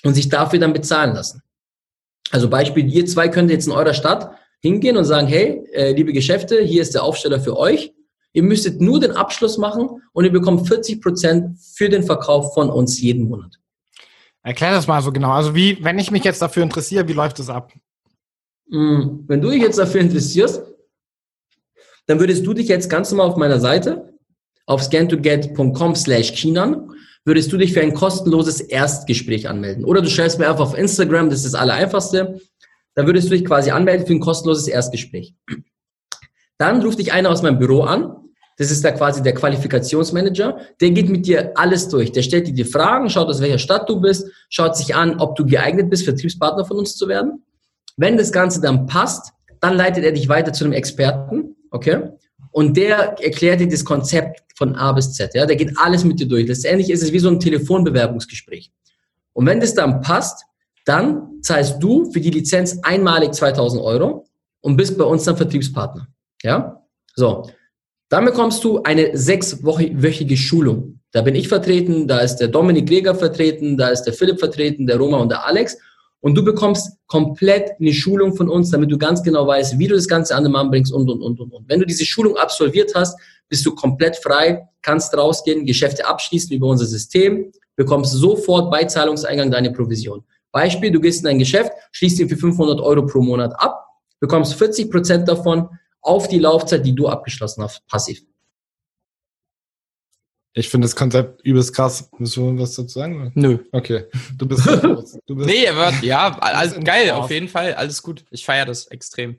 und sich dafür dann bezahlen lassen. Also Beispiel, ihr zwei könnt jetzt in eurer Stadt hingehen und sagen, hey, äh, liebe Geschäfte, hier ist der Aufsteller für euch. Ihr müsstet nur den Abschluss machen und ihr bekommt vierzig Prozent für den Verkauf von uns jeden Monat. Erklär das mal so genau. Also wie, wenn ich mich jetzt dafür interessiere, wie läuft das ab? Mm, wenn du dich jetzt dafür interessierst, dann würdest du dich jetzt ganz normal auf meiner Seite, auf scan to get dot com slash kinan, würdest du dich für ein kostenloses Erstgespräch anmelden. Oder du schreibst mir einfach auf Instagram, das ist das Allereinfachste. Dann würdest du dich quasi anmelden für ein kostenloses Erstgespräch. Dann ruft dich einer aus meinem Büro an. Das ist da quasi der Qualifikationsmanager. Der geht mit dir alles durch. Der stellt dir die Fragen, schaut, aus welcher Stadt du bist, schaut sich an, ob du geeignet bist, Vertriebspartner von uns zu werden. Wenn das Ganze dann passt, dann leitet er dich weiter zu einem Experten. Okay? Und der erklärt dir das Konzept von A bis Z. Ja? Der geht alles mit dir durch. Letztendlich ist es wie so ein Telefonbewerbungsgespräch. Und wenn das dann passt, dann zahlst du für die Lizenz einmalig zweitausend Euro und bist bei uns dann Vertriebspartner. Ja? So. Dann bekommst du eine sechswöchige Schulung. Da bin ich vertreten, da ist der Dominik Greger vertreten, da ist der Philipp vertreten, der Roma und der Alex. Und du bekommst komplett eine Schulung von uns, damit du ganz genau weißt, wie du das Ganze an den Mann bringst und, und, und, und, und. Wenn du diese Schulung absolviert hast, bist du komplett frei, kannst rausgehen, Geschäfte abschließen über unser System, bekommst sofort bei Zahlungseingang deine Provision. Beispiel, du gehst in ein Geschäft, schließt ihn für fünfhundert Euro pro Monat ab, bekommst vierzig Prozent davon auf die Laufzeit, die du abgeschlossen hast, passiv. Ich finde das Konzept übelst krass. Müssen wir was dazu sagen? Nö. Okay. Du bist... du bist nee, er wird, ja, alles, geil, auf jeden Fall. Alles gut. Ich feiere das extrem.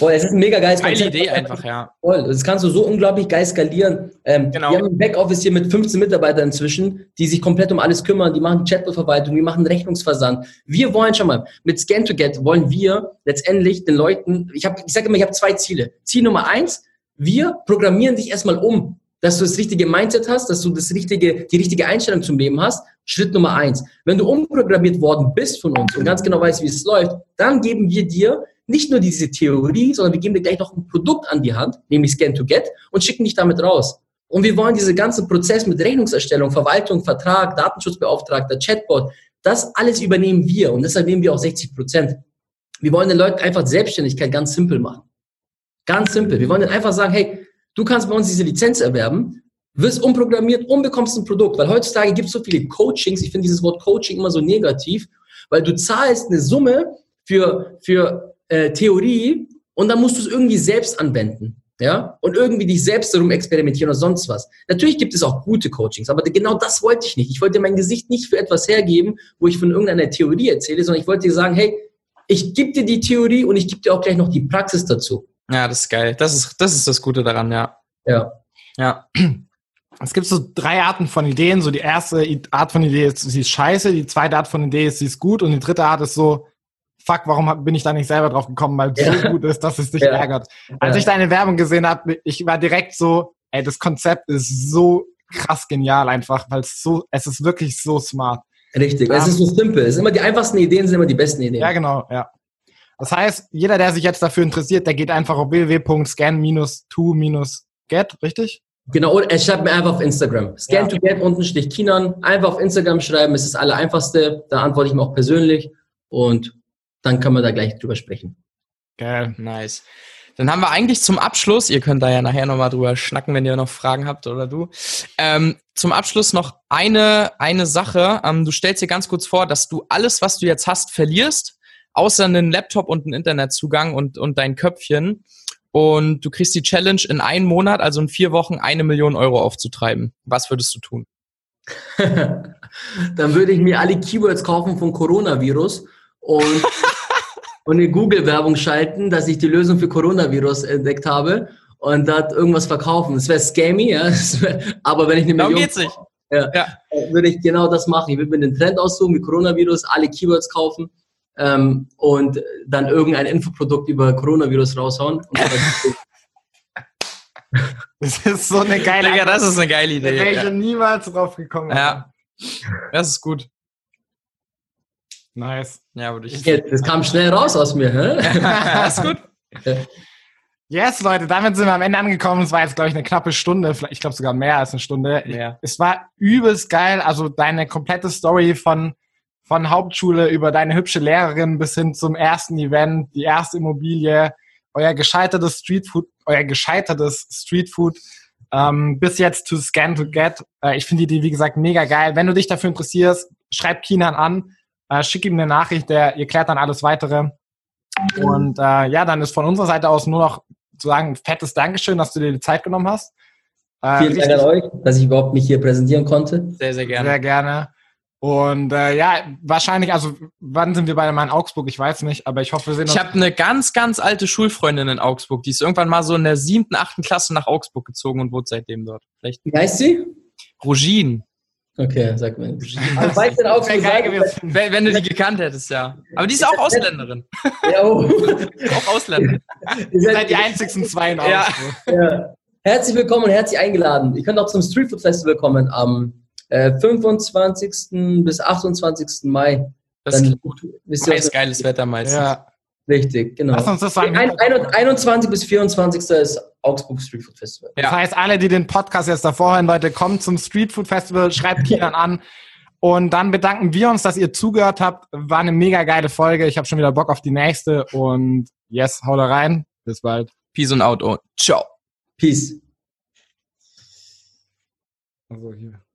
Boah, es ist ein mega geiles Konzept. Geile Idee einfach, ja. Voll. Das kannst du so unglaublich geil skalieren. Ähm, genau. Wir haben ein Backoffice hier mit fünfzehn Mitarbeitern inzwischen, die sich komplett um alles kümmern. Die machen Chatbot-Verwaltung, die machen Rechnungsversand. Wir wollen schon mal, mit Scan to Get wollen wir letztendlich den Leuten, ich, ich sage immer, ich habe zwei Ziele. Ziel Nummer eins, wir programmieren dich erstmal um, dass du das richtige Mindset hast, dass du das richtige, die richtige Einstellung zum Leben hast. Schritt Nummer eins. Wenn du umprogrammiert worden bist von uns und ganz genau weißt, wie es läuft, dann geben wir dir nicht nur diese Theorie, sondern wir geben dir gleich noch ein Produkt an die Hand, nämlich Scan to Get, und schicken dich damit raus. Und wir wollen diesen ganzen Prozess mit Rechnungserstellung, Verwaltung, Vertrag, Datenschutzbeauftragter, Chatbot, das alles übernehmen wir. Und deshalb nehmen wir auch sechzig Prozent. Wir wollen den Leuten einfach Selbstständigkeit ganz simpel machen. Ganz simpel. Wir wollen denen einfach sagen, hey, du kannst bei uns diese Lizenz erwerben, wirst umprogrammiert und bekommst ein Produkt. Weil heutzutage gibt es so viele Coachings. Ich finde dieses Wort Coaching immer so negativ, weil du zahlst eine Summe für, für äh, Theorie und dann musst du es irgendwie selbst anwenden. Ja? Und irgendwie dich selbst darum experimentieren oder sonst was. Natürlich gibt es auch gute Coachings, aber genau das wollte ich nicht. Ich wollte mein Gesicht nicht für etwas hergeben, wo ich von irgendeiner Theorie erzähle, sondern ich wollte dir sagen, hey, ich gebe dir die Theorie und ich gebe dir auch gleich noch die Praxis dazu. Ja, das ist geil. Das ist, das ist das Gute daran, ja. Ja. Ja. Es gibt so drei Arten von Ideen. So die erste Art von Idee ist, sie ist scheiße. Die zweite Art von Idee ist, sie ist gut. Und die dritte Art ist so, fuck, warum bin ich da nicht selber drauf gekommen, weil es ja so gut ist, dass es dich ja ärgert. Als ja. ich deine Werbung gesehen habe, ich war direkt so, ey, das Konzept ist so krass genial einfach, weil es so, es ist wirklich so smart. Richtig. Um, es ist so simpel. Es sind immer die einfachsten Ideen, sind immer die besten Ideen. Ja, genau, ja. Das heißt, jeder, der sich jetzt dafür interessiert, der geht einfach auf w w w Scan to Get, richtig? Genau, oder schreibt mir einfach auf Instagram. Scan to Get Unterstrich Kinan. Einfach auf Instagram schreiben, es ist das Allereinfachste. Da antworte ich mir auch persönlich und dann kann man da gleich drüber sprechen. Geil, nice. Dann haben wir eigentlich zum Abschluss, ihr könnt da ja nachher nochmal drüber schnacken, wenn ihr noch Fragen habt oder du, ähm, zum Abschluss noch eine, eine Sache. Ähm, du stellst dir ganz kurz vor, dass du alles, was du jetzt hast, verlierst, außer einen Laptop und einen Internetzugang und, und dein Köpfchen. Und du kriegst die Challenge in einem Monat, also in vier Wochen, eine Million Euro aufzutreiben. Was würdest du tun? Dann würde ich mir alle Keywords kaufen von Coronavirus und... und eine Google-Werbung schalten, dass ich die Lösung für Coronavirus entdeckt habe und da irgendwas verkaufen. Das wäre scammy, ja. Wär, aber wenn ich eine Million... Geht's nicht. Ja, ja. Würde ich genau das machen. Ich würde mir den Trend aussuchen mit Coronavirus, alle Keywords kaufen ähm, und dann irgendein Infoprodukt über Coronavirus raushauen. Und das ist so eine geile Idee. Das ist eine geile Idee. Da wäre ich schon niemals drauf gekommen. Ja, das ist gut. Nice. Ja, würde ich. Das kam schnell raus aus mir, hä? Alles gut. Yes, Leute, damit sind wir am Ende angekommen. Es war jetzt, glaube ich, eine knappe Stunde, vielleicht, ich glaube sogar mehr als eine Stunde. Ja. Es war übelst geil, also deine komplette Story von, von Hauptschule über deine hübsche Lehrerin bis hin zum ersten Event, die erste Immobilie, euer gescheitertes Streetfood, euer gescheitertes Streetfood ähm, bis jetzt zu Scan to Get. Äh, ich finde die Idee, wie gesagt, mega geil. Wenn du dich dafür interessierst, schreib Kinan an. Äh, schick ihm eine Nachricht, der, ihr klärt dann alles Weitere. Und äh, ja, dann ist von unserer Seite aus nur noch zu sagen, fettes Dankeschön, dass du dir die Zeit genommen hast. Äh, Vielen Dank an euch, dass ich überhaupt mich hier präsentieren konnte. Sehr, sehr gerne. Sehr gerne. Und äh, ja, wahrscheinlich, also wann sind wir beide mal in Augsburg? Ich weiß nicht, aber ich hoffe, wir sehen uns. Ich habe eine ganz, ganz alte Schulfreundin in Augsburg, die ist irgendwann mal so in der siebten, achten Klasse nach Augsburg gezogen und wohnt seitdem dort. Vielleicht. Wie heißt sie? Rogine. Okay, sag mir. Also, weißt du, auch wenn, wenn du die gekannt hättest, ja. Aber die ist auch Ausländerin. Ja, oh. Auch Ausländerin. Ihr seid die einzigsten zwei in Augsburg. Ja. Ja. Herzlich willkommen und herzlich eingeladen. Ihr könnt auch zum Street Food Festival kommen am äh, fünfundzwanzigsten bis achtundzwanzigsten Mai. Das Dann, ist, Mai ist geiles Wetter meistens. Ja. Richtig, genau. Lass uns das sagen. einundzwanzigsten bis vierundzwanzigsten ist Augsburg Street Food Festival. Ja. Das heißt, alle, die den Podcast jetzt davor hören, Leute, kommt zum Street Food Festival, schreibt Kinan an und dann bedanken wir uns, dass ihr zugehört habt. War eine mega geile Folge. Ich habe schon wieder Bock auf die nächste und yes, haut rein. Bis bald. Peace and out und ciao. Peace. Also hier.